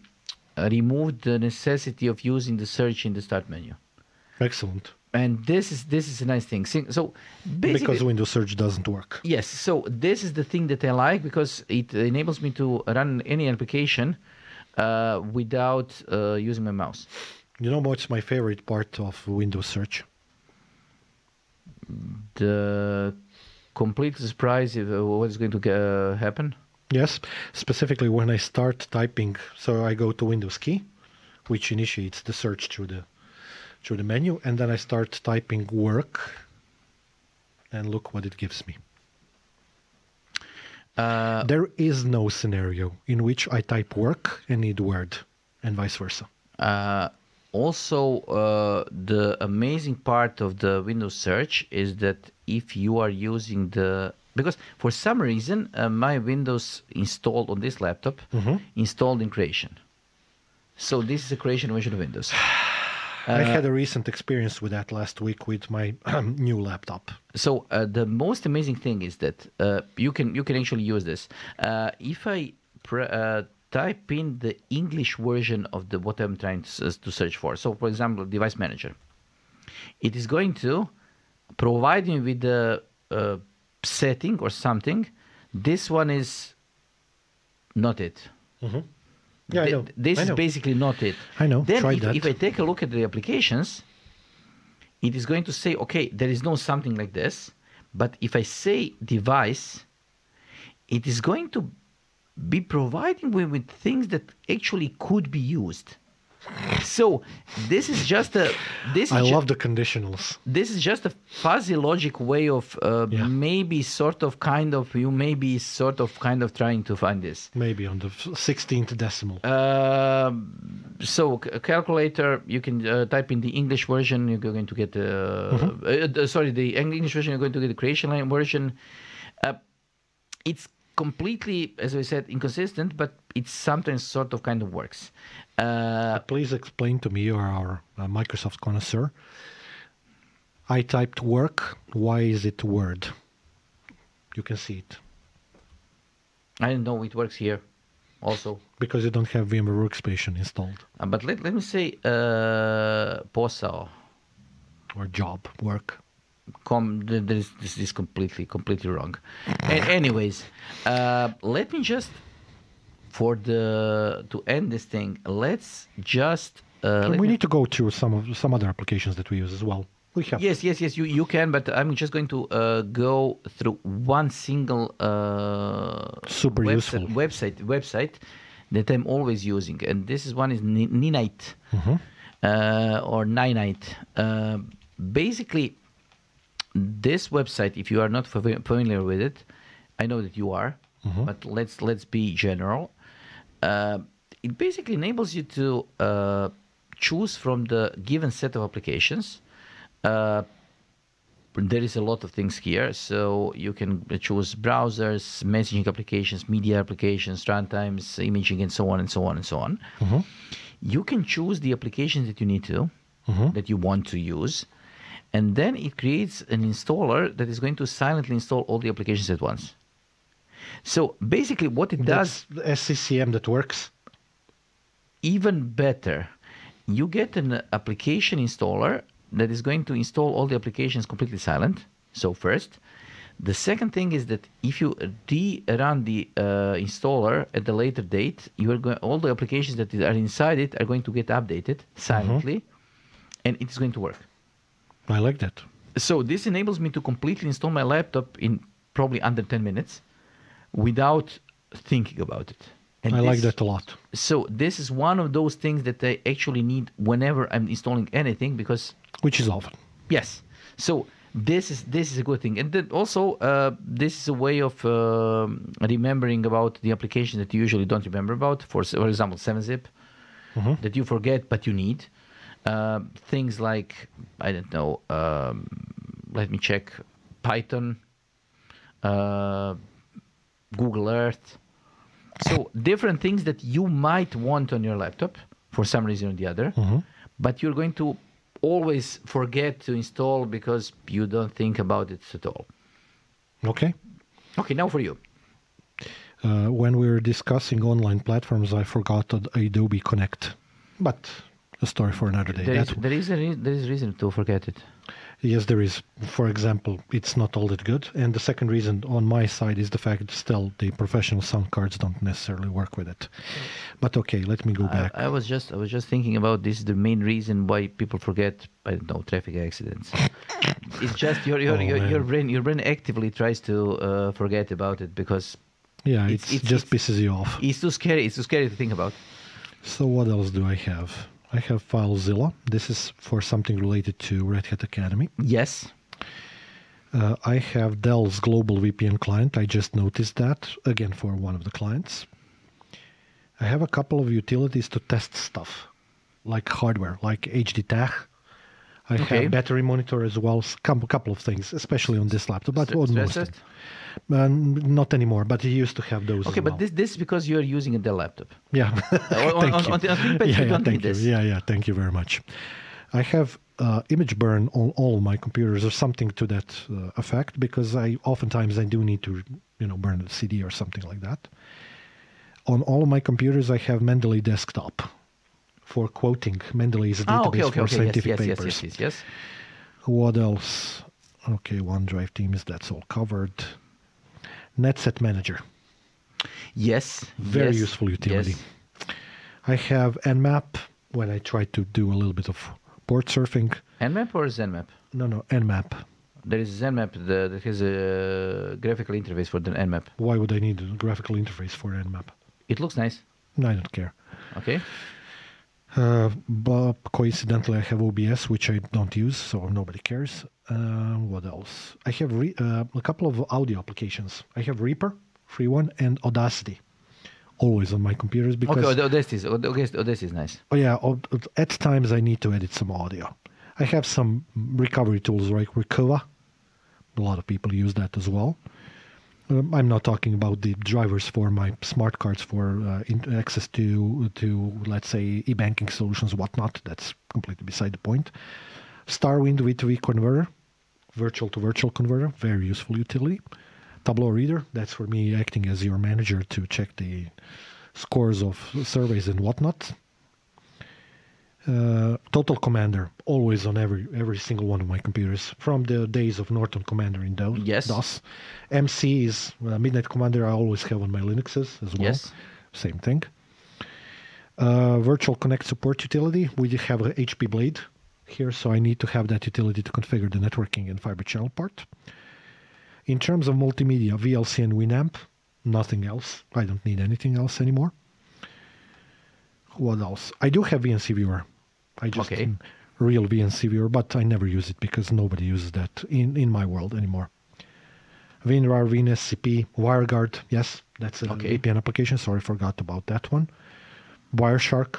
remove the necessity of using the search in the start menu. Excellent. And this is this is a nice thing. So because Windows search doesn't work. Yes. So this is the thing that I like, because it enables me to run any application uh, without uh, using my mouse. You know what's my favorite part of Windows search? The complete surprise of what's going to uh, happen. Yes. Specifically when I start typing. So I go to Windows key, which initiates the search through the through the menu, and then I start typing work, and look what it gives me. Uh, there is no scenario in which I type work and need Word, and vice versa. Uh, also, uh, the amazing part of the Windows search is that if you are using the... Because for some reason, uh, my Windows installed on this laptop, mm-hmm. installed in creation. So this is a creation version of Windows. Uh, I had a recent experience with that last week with my um, new laptop. So uh, the most amazing thing is that uh, you can you can actually use this. Uh, if I pre- uh, type in the English version of the what I'm trying to, uh, to search for, so for example, device manager, it is going to provide me with the uh, setting or something. This one is not it. Mm-hmm. Yeah, Th- I know. This I is know. basically not it. I know. Then if, if I take a look at the applications, it is going to say, okay, there is no something like this. But if I say device, it is going to be providing me with things that actually could be used. So this is just a... This I is love ju- the conditionals. This is just a fuzzy logic way of uh, yeah. maybe sort of kind of... You may be sort of kind of trying to find this. Maybe on the sixteenth decimal. Uh, so c- calculator, you can uh, type in the English version. You're going to get... Uh, mm-hmm. uh, sorry, the English version. You're going to get the creation line version. Uh, it's completely, as I said, inconsistent, but it sometimes sort of kind of works. Uh, Please explain to me, you're our uh, Microsoft connoisseur. I typed work. Why is it Word? You can see it. I don't know. It works here also. Because you don't have VMware Workstation installed. Uh, but let, let me say uh, posao. Or job, work. Com- this, this is completely, completely wrong. And anyways, uh, let me just... For the to end this thing, let's just. Uh, let we need to go through some of some other applications that we use as well. We have. Yes, yes, yes. You you can, but I'm just going to uh, go through one single. Uh, Super website, useful website website that I'm always using, and this is one is Ninite mm-hmm. uh, or Ninite. Uh, basically, this website, if you are not familiar with it, I know that you are, mm-hmm. but let's let's be general. Uh, it basically enables you to uh, choose from the given set of applications. Uh, there is a lot of things here. So you can choose browsers, messaging applications, media applications, runtimes, imaging, and so on and so on and so on. Mm-hmm. You can choose the applications that you need to, mm-hmm. that you want to use. And then it creates an installer that is going to silently install all the applications at once. So basically what it does... That's S C C M that works. Even better. You get an application installer that is going to install all the applications completely silent. So first. The second thing is that if you rerun the uh, installer at a later date, you are going, all the applications that are inside it are going to get updated silently, mm-hmm. and it's going to work. I like that. So this enables me to completely install my laptop in probably under ten minutes. Without thinking about it. And I this, like that a lot. So this is one of those things that I actually need whenever I'm installing anything, because... Which is often. Yes. So this is this is a good thing. And then also, uh, this is a way of uh, remembering about the application that you usually don't remember about. For, for example, seven zip, mm-hmm. that you forget but you need. Uh, things like, I don't know, um, let me check, Python, uh, Google Earth. So different things that you might want on your laptop for some reason or the other, mm-hmm. but you're going to always forget to install because you don't think about it at all. Okay. Okay, now for you. Uh, when we were discussing online platforms, I forgot Adobe Connect. But a story for another day. There, that is, there, is, a re- there is reason to forget it. Yes, there is. For example, it's not all that good. And the second reason on my side is the fact that still the professional sound cards don't necessarily work with it. But okay, let me go back. I, I was just I was just thinking about this is the main reason why people forget, I don't know, traffic accidents. It's just your your, oh, your, your brain your brain actively tries to uh, forget about it because yeah, it just it's, pisses you off. It's too scary. It's too scary to think about. So what else do I have? I have FileZilla. This is for something related to Red Hat Academy. Yes. Uh, I have Dell's Global V P N client. I just noticed that, again, for one of the clients. I have a couple of utilities to test stuff, like hardware, like H D Tag. I okay. have battery monitor as well, a couple of things, especially on this laptop, but Stress most test? Um, not anymore, but you used to have those. Okay, as but well. this this is because you're using a Dell laptop. Yeah. on, on, on the ThinkPad, yeah, you yeah, don't need you. this. Yeah, yeah, thank you very much. I have uh, image burn on all my computers or something to that uh, effect because I oftentimes I do need to you know burn a C D or something like that. On all of my computers, I have Mendeley desktop for quoting. Mendeley is a database oh, okay, okay, for okay, scientific yes, yes, papers. Yes, yes, yes, yes. What else? Okay, OneDrive, Teams, that's all covered. NetSet Manager. Yes. Very yes, useful utility. Yes. I have Nmap when I try to do a little bit of port surfing. Nmap or Zenmap? No, no, Nmap. There is Zenmap that has a graphical interface for the Nmap. Why would I need a graphical interface for Nmap? It looks nice. No, I don't care. Okay. Uh, but coincidentally, I have O B S, which I don't use, so nobody cares. Uh, what else? I have re- uh, a couple of audio applications. I have Reaper, free one, and Audacity, always on my computers because okay, Audacity is Audacity is nice. Oh yeah, at times I need to edit some audio. I have some recovery tools like Recover. A lot of people use that as well. Um, I'm not talking about the drivers for my smart cards for uh, in- access to, to, let's say, e-banking solutions, whatnot. That's completely beside the point. Starwind V two V converter, virtual-to-virtual converter, very useful utility. Tableau Reader, that's for me acting as your manager to check the scores of surveys and whatnot. Uh, Total Commander, always on every every single one of my computers from the days of Norton Commander in DOS. Yes. M C is uh, Midnight Commander. I always have on my Linuxes as well. Yes. Same thing. Uh, Virtual Connect support utility. We have a H P Blade here, so I need to have that utility to configure the networking and fiber channel part. In terms of multimedia, V L C and Winamp. Nothing else. I don't need anything else anymore. What else? I do have V N C Viewer. I just okay. real V N C Viewer, but I never use it because nobody uses that in, in my world anymore. WinRAR, WinSCP, WireGuard. Yes, that's an okay. V P N application. Sorry, forgot about that one. Wireshark.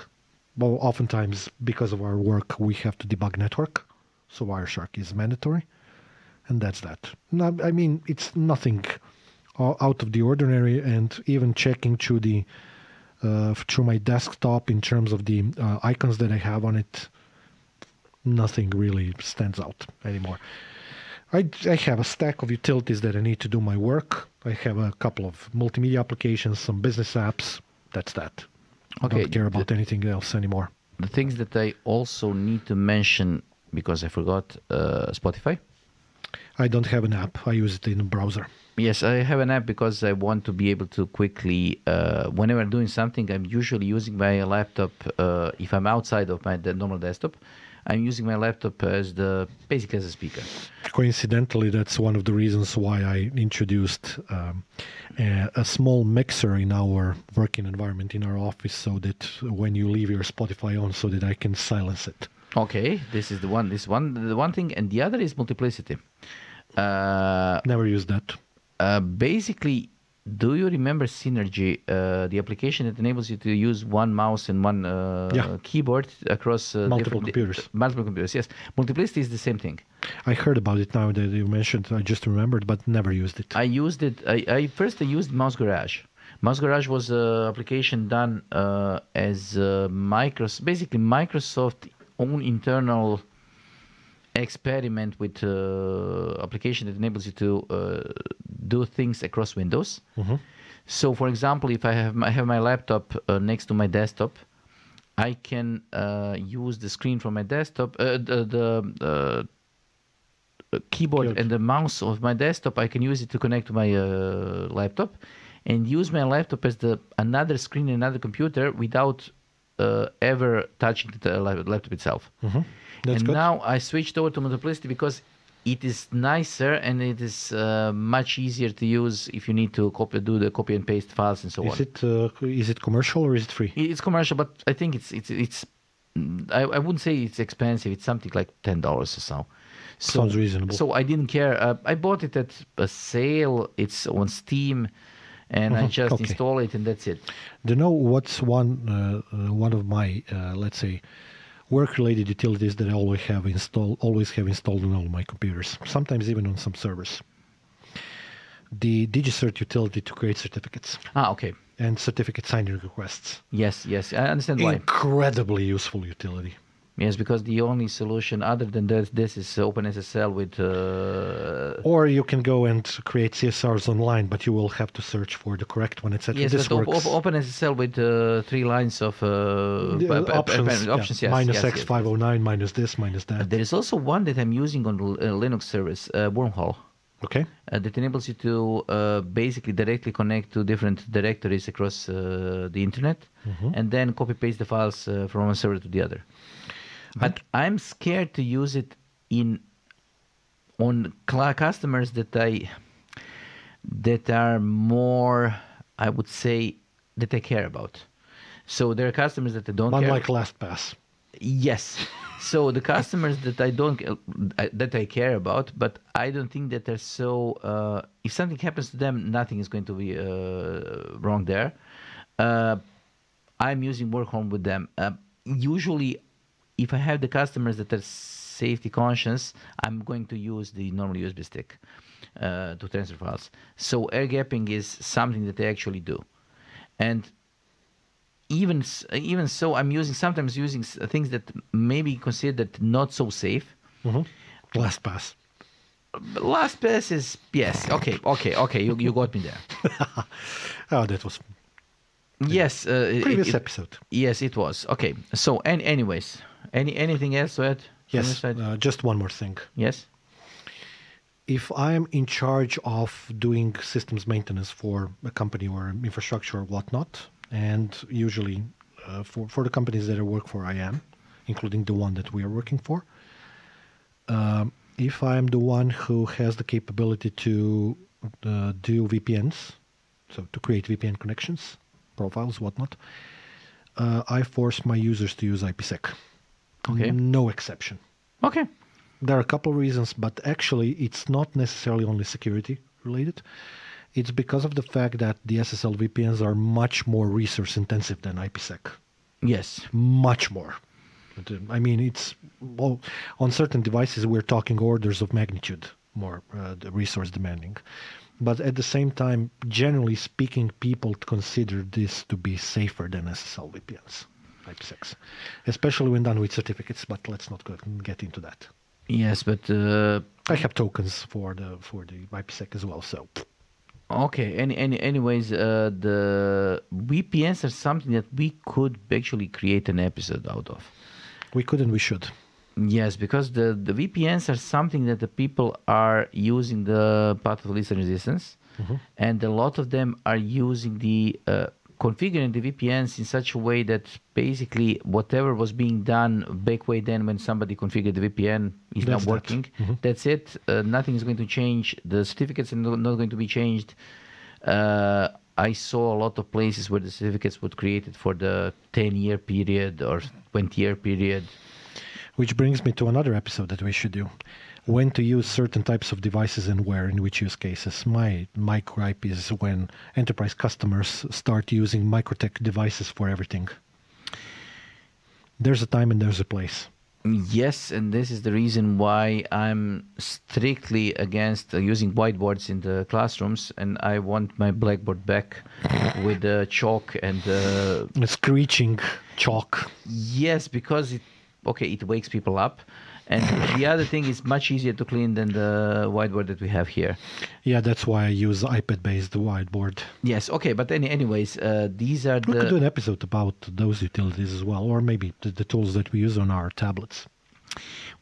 Well, oftentimes, because of our work, we have to debug network. So Wireshark is mandatory. And that's that. No, I mean, it's nothing out of the ordinary. And even checking through the Uh, through my desktop in terms of the uh, icons that I have on it, nothing really stands out anymore. I, I have a stack of utilities that I need to do my work. I have a couple of multimedia applications, some business apps. That's that. I okay. don't care about the, anything else anymore. The things that I also need to mention, because I forgot, uh, Spotify. I don't have an app. I use it in a browser. Yes, I have an app because I want to be able to quickly, uh, whenever I'm doing something, I'm usually using my laptop, uh, if I'm outside of my de- normal desktop, I'm using my laptop as the, basically as a speaker. Coincidentally, that's one of the reasons why I introduced um, a, a small mixer in our working environment, in our office, so that when you leave your Spotify on, so that I can silence it. Okay, this is the one, this one, the one thing, and the other is multiplicity. Uh, Never used that. Uh, basically, do you remember Synergy, uh, the application that enables you to use one mouse and one uh, yeah. keyboard across uh, multiple computers? Di- multiple computers, yes. Multiplicity is the same thing. I heard about it now that you mentioned. I just remembered, but never used it. I used it. I, I first I used Mouse Garage. Mouse Garage was an application done uh, as uh, Microsoft, basically Microsoft's own internal experiment with uh, application that enables you to uh, do things across Windows. Mm-hmm. So for example, if I have my, I have my laptop uh, next to my desktop, I can uh, use the screen from my desktop, uh, the, the uh, keyboard Cute. and the mouse of my desktop. I can use it to connect to my uh, laptop and use my laptop as the another screen, another computer without uh, ever touching the laptop itself. Mm-hmm. That's and good. Now I switched over to Multiplicity because it is nicer and it is uh, much easier to use if you need to copy, do the copy and paste files and so is on. Is it uh, is it commercial or is it free? It's commercial, but I think it's it's it's. I, I wouldn't say it's expensive. It's something like ten dollars or so. so. Sounds reasonable. So I didn't care. Uh, I bought it at a sale. It's on Steam, and mm-hmm. I just okay. install it and that's it. Do you know what's one uh, one of my uh, let's say. work-related utilities that I always have installed, always have installed on all my computers. Sometimes even on some servers. The DigiCert utility to create certificates. Ah, okay. And certificate signing requests. Yes, yes, I understand why. Incredibly useful utility. Yes, because the only solution other than that, this is OpenSSL with... Uh... Or you can go and create C S Rs online, but you will have to search for the correct one, et cetera. Yes, this but works. Op- OpenSSL with uh, three lines of uh, b- options, b- options yeah. yes. Minus yes, X five oh nine, yes. minus this, minus that. Uh, there is also one that I'm using on uh, Linux service, uh, Wormhole. Okay. Uh, that enables you to uh, basically directly connect to different directories across uh, the internet, mm-hmm. and then copy-paste the files uh, from one server to the other. But I'm scared to use it in on cl- customers that I that are more, I would say, that I care about. So there are customers that I don't care. Unlike LastPass. Yes. So the customers that I don't that I care about, but I don't think that they're so. Uh, if something happens to them, nothing is going to be uh, wrong there. Uh, I'm using Workhorn with them. Uh, usually. If I have the customers that are safety conscious, I'm going to use the normal U S B stick uh, to transfer files. So air gapping is something that they actually do, and even even so, I'm using sometimes using things that may be considered not so safe. Mm-hmm. LastPass. LastPass is yes. Okay, okay, okay. You you got me there. Oh, that was. Yes. Uh, Previous it, episode. It, yes, it was. Okay. So, and anyways. Any anything else to add? Yes, uh, just one more thing. Yes. If I'm in charge of doing systems maintenance for a company or infrastructure or whatnot, and usually uh, for, for the companies that I work for, I am, including the one that we are working for, um, if I'm the one who has the capability to uh, do V P Ns, so to create V P N connections, profiles, whatnot, uh, I force my users to use IPsec. Okay. No exception. Okay. There are a couple of reasons, but actually it's not necessarily only security related. It's because of the fact that the S S L V P Ns are much more resource intensive than IPsec. Yes. Much more. I mean, it's well, on certain devices we're talking orders of magnitude more uh, the resource demanding. But at the same time, generally speaking, people consider this to be safer than S S L V P Ns. IPsec, especially when done with certificates, but let's not go get into that. Yes, but uh, I have tokens for the for the IPsec as well. So okay. Any any anyways, uh, the V P Ns are something that we could actually create an episode out of. We could and we should. Yes, because the, the V P Ns are something that the people are using the path of least resistance, mm-hmm. and a lot of them are using the. Uh, configuring the V P Ns in such a way that basically whatever was being done back way then when somebody configured the V P N is now working. That. Mm-hmm. That's it. Uh, nothing is going to change. The certificates are not going to be changed. Uh, I saw a lot of places where the certificates were created for the ten-year period or twenty-year period. Which brings me to another episode that we should do. When to use certain types of devices and where, in which use cases. My my gripe is when enterprise customers start using microtech devices for everything. There's a time and there's a place. Yes, and this is the reason why I'm strictly against using whiteboards in the classrooms, and I want my blackboard back with uh, chalk and... Uh, a screeching chalk. Yes, because it, okay, it wakes people up. And the other thing is much easier to clean than the whiteboard that we have here. Yeah, that's why I use iPad-based whiteboard. Yes, okay, but any, anyways, uh, these are we the... We could do an episode about those utilities as well, or maybe the, the tools that we use on our tablets.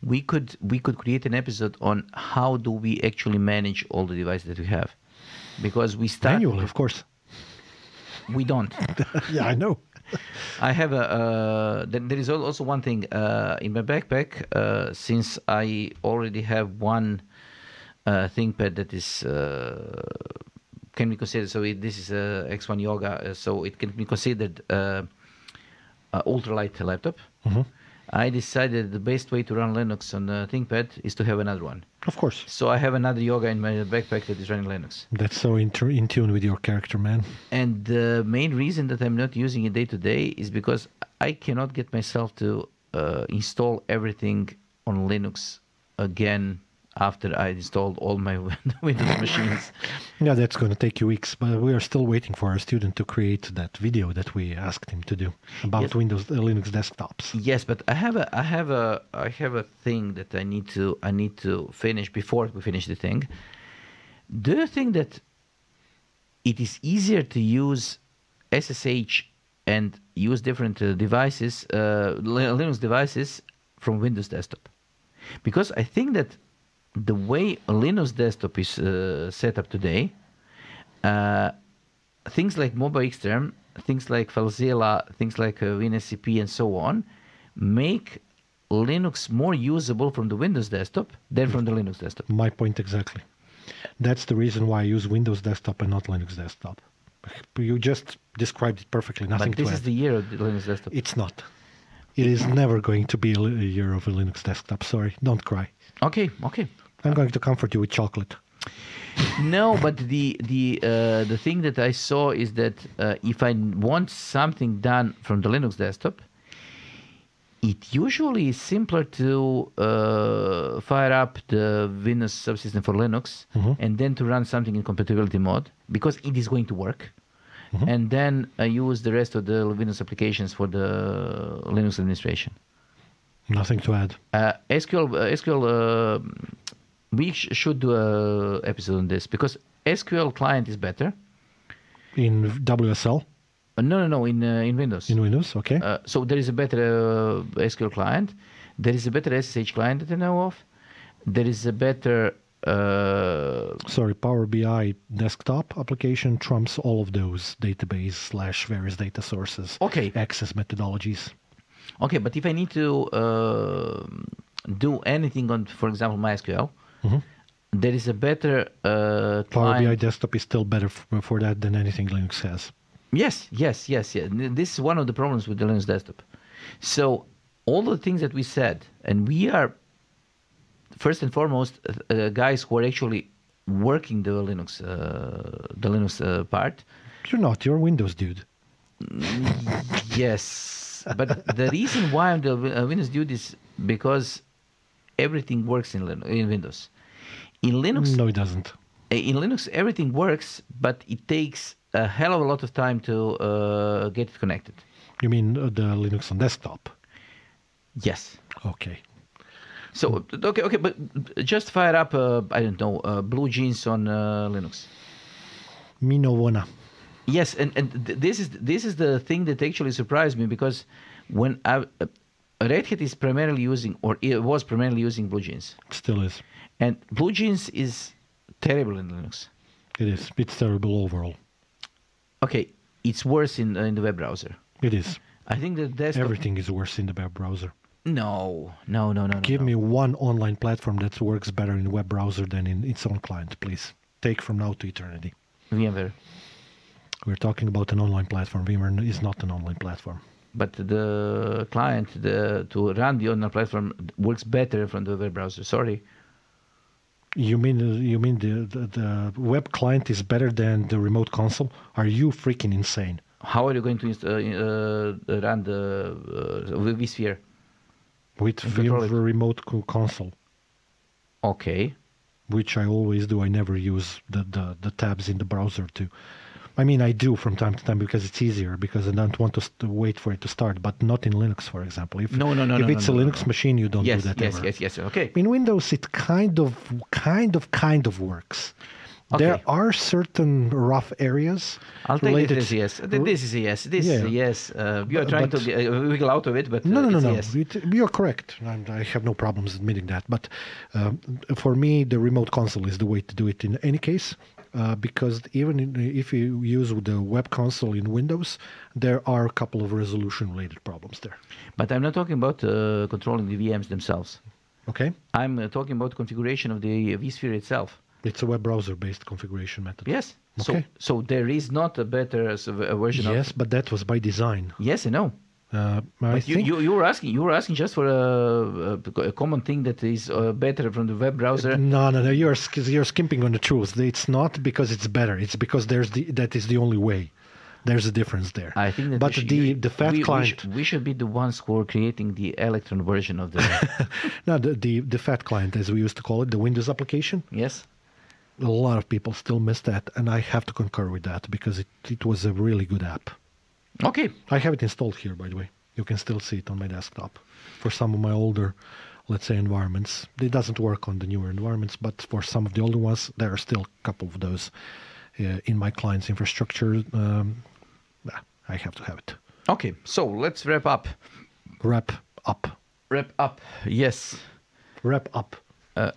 We could we could create an episode on how do we actually manage all the devices that we have. Because we start... Manually, of course. We don't. Yeah, I know. I have a. Uh, there is also one thing uh, in my backpack. Uh, since I already have one uh, ThinkPad that is uh, can be considered. So it, this is a X one Yoga, so it can be considered uh, an ultralight laptop. Mm-hmm. I decided the best way to run Linux on the ThinkPad is to have another one. Of course. So I have another Yoga in my backpack that is running Linux. That's so inter- in tune with your character, man. And the main reason that I'm not using it day to day is because I cannot get myself to uh, install everything on Linux again after I installed all my Windows machines. Yeah, that's going to take you weeks, but we are still waiting for our student to create that video that we asked him to do about yes. Windows uh, Linux desktops. Yes, but I have a I have a I have a thing that I need to I need to finish before we finish the thing. Do you think that it is easier to use S S H and use different uh, devices, uh, Linux devices from Windows desktop? Because I think that the way a Linux desktop is uh, set up today, uh, things like MobaXterm, things like FileZilla, things like uh, WinSCP and so on, make Linux more usable from the Windows desktop than from the Linux desktop. My point exactly. That's the reason why I use Windows desktop and not Linux desktop. You just described it perfectly. Nothing but this to is add. The year of the Linux desktop. It's not. It is never going to be a year of a Linux desktop. Sorry, don't cry. Okay, okay. I'm going to comfort you with chocolate. No, but the the uh, the thing that I saw is that uh, if I want something done from the Linux desktop, it usually is simpler to uh, fire up the Windows subsystem for Linux mm-hmm. and then to run something in compatibility mode because it is going to work. Mm-hmm. And then I use the rest of the Windows applications for the Linux administration. Nothing to add. Uh, S Q L, uh, S Q L. Uh, we sh- should do an episode on this because S Q L client is better. In W S L? Uh, no, no, no. In uh, in Windows. In Windows, okay. Uh, so there is a better uh, S Q L client. There is a better S S H client that I know of. There is a better. Uh, Sorry, Power B I desktop application trumps all of those database slash various data sources. Okay. Access methodologies. Okay, but if I need to uh, do anything on, for example, MySQL, mm-hmm. there is a better uh, client. Power B I desktop is still better f- for that than anything Linux has. Yes, yes, yes, yes. This is one of the problems with the Linux desktop. So all the things that we said, and we are, first and foremost, uh, guys who are actually working the Linux, uh, the Linux uh, part. You're not. You're a Windows dude. Yes. But the reason why I'm the Windows dude is because everything works in Linux, in Windows. In Linux, no, it doesn't. In Linux, everything works, but it takes a hell of a lot of time to uh, get it connected. You mean the Linux on desktop? Yes. Okay. So okay, okay, but just fire up. Uh, I don't know, uh, BlueJeans on uh, Linux. Me no wanna. Yes, and, and th- this is this is the thing that actually surprised me because when I, uh, Red Hat is primarily using or it was primarily using BlueJeans. Still is. And BlueJeans is terrible in Linux. It is. It's terrible overall. Okay, it's worse in uh, in the web browser. It is. I think that desktop... everything is worse in the web browser. No, no, no, no. Give no, no. me one online platform that works better in the web browser than in its own client, please. Take from now to eternity. VMware. We're talking about an online platform. VMware is not an online platform. But the client the, to run the online platform works better from the web browser. Sorry. You mean you mean the, the the web client is better than the remote console? Are you freaking insane? How are you going to inst- uh, uh, run the uh, vSphere? With VMware remote console. Okay. Which I always do. I never use the, the, the tabs in the browser to I mean, I do from time to time because it's easier, because I don't want to st- wait for it to start, but not in Linux, for example. If, no, no, no. If no, it's no, a no, Linux no. machine, you don't yes, do that yes, ever. Yes, yes, yes, okay. In Windows, it kind of, kind of, kind of works. Okay. There are certain rough areas. I'll take this as yes. This is a yes. This yeah. is a yes. Uh, you are trying but, to uh, wiggle out of it, but uh, no, no, no, no. Yes. You are correct. I'm, I have no problems admitting that. But um, for me, the remote console is the way to do it in any case, uh, because even in, if you use the web console in Windows, there are a couple of resolution-related problems there. But I'm not talking about uh, controlling the V Ms themselves. Okay. I'm uh, talking about configuration of the vSphere itself. It's a web browser-based configuration method. Yes. Okay. So, so there is not a better a version. Yes, of... but that was by design. Yes, I know. Uh, I but you, you you were asking you were asking just for a, a common thing that is uh, better from the web browser. No, no, no. You're you're skimping on the truth. It's not because it's better. It's because there's the that is the only way. There's a difference there. I think that but should, the the fat we, client we should, we should be the ones who are creating the Electron version of the. no, the, the the fat client, as we used to call it, the Windows application. Yes. A lot of people still miss that, and I have to concur with that because it, it was a really good app. Okay. I have it installed here, by the way. You can still see it on my desktop for some of my older, let's say, environments. It doesn't work on the newer environments, but for some of the older ones, there are still a couple of those uh, in my client's infrastructure. Um, I have to have it. Okay, so let's wrap up. Wrap up. Wrap up, yes. Wrap up. Uh,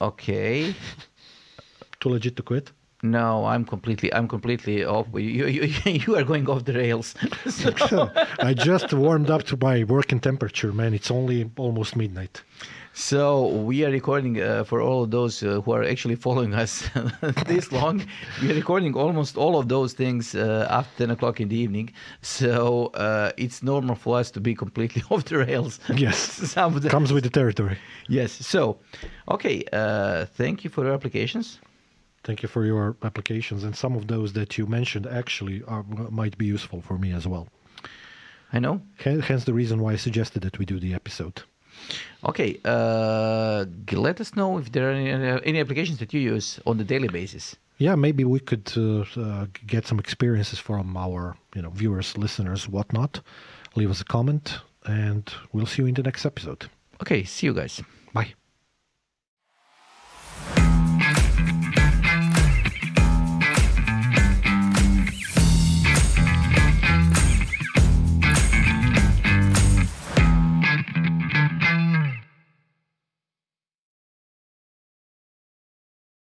okay. Too legit to quit? No, I'm completely, I'm completely off. You, you, you are going off the rails. So. I just warmed up to my working temperature, man. It's only almost midnight. So we are recording uh, for all of those uh, who are actually following us this long. We are recording almost all of those things uh, after ten o'clock in the evening. So uh, it's normal for us to be completely off the rails. Yes, Some of the... comes with the territory. Yes. So, okay. Uh, thank you for your applications. Thank you for your applications, and some of those that you mentioned actually are, might be useful for me as well. I know. H- hence the reason why I suggested that we do the episode. Okay, uh, let us know if there are any, any applications that you use on a daily basis. Yeah, maybe we could uh, uh, get some experiences from our you know viewers, listeners, whatnot. Leave us a comment, and we'll see you in the next episode. Okay, see you guys. Bye.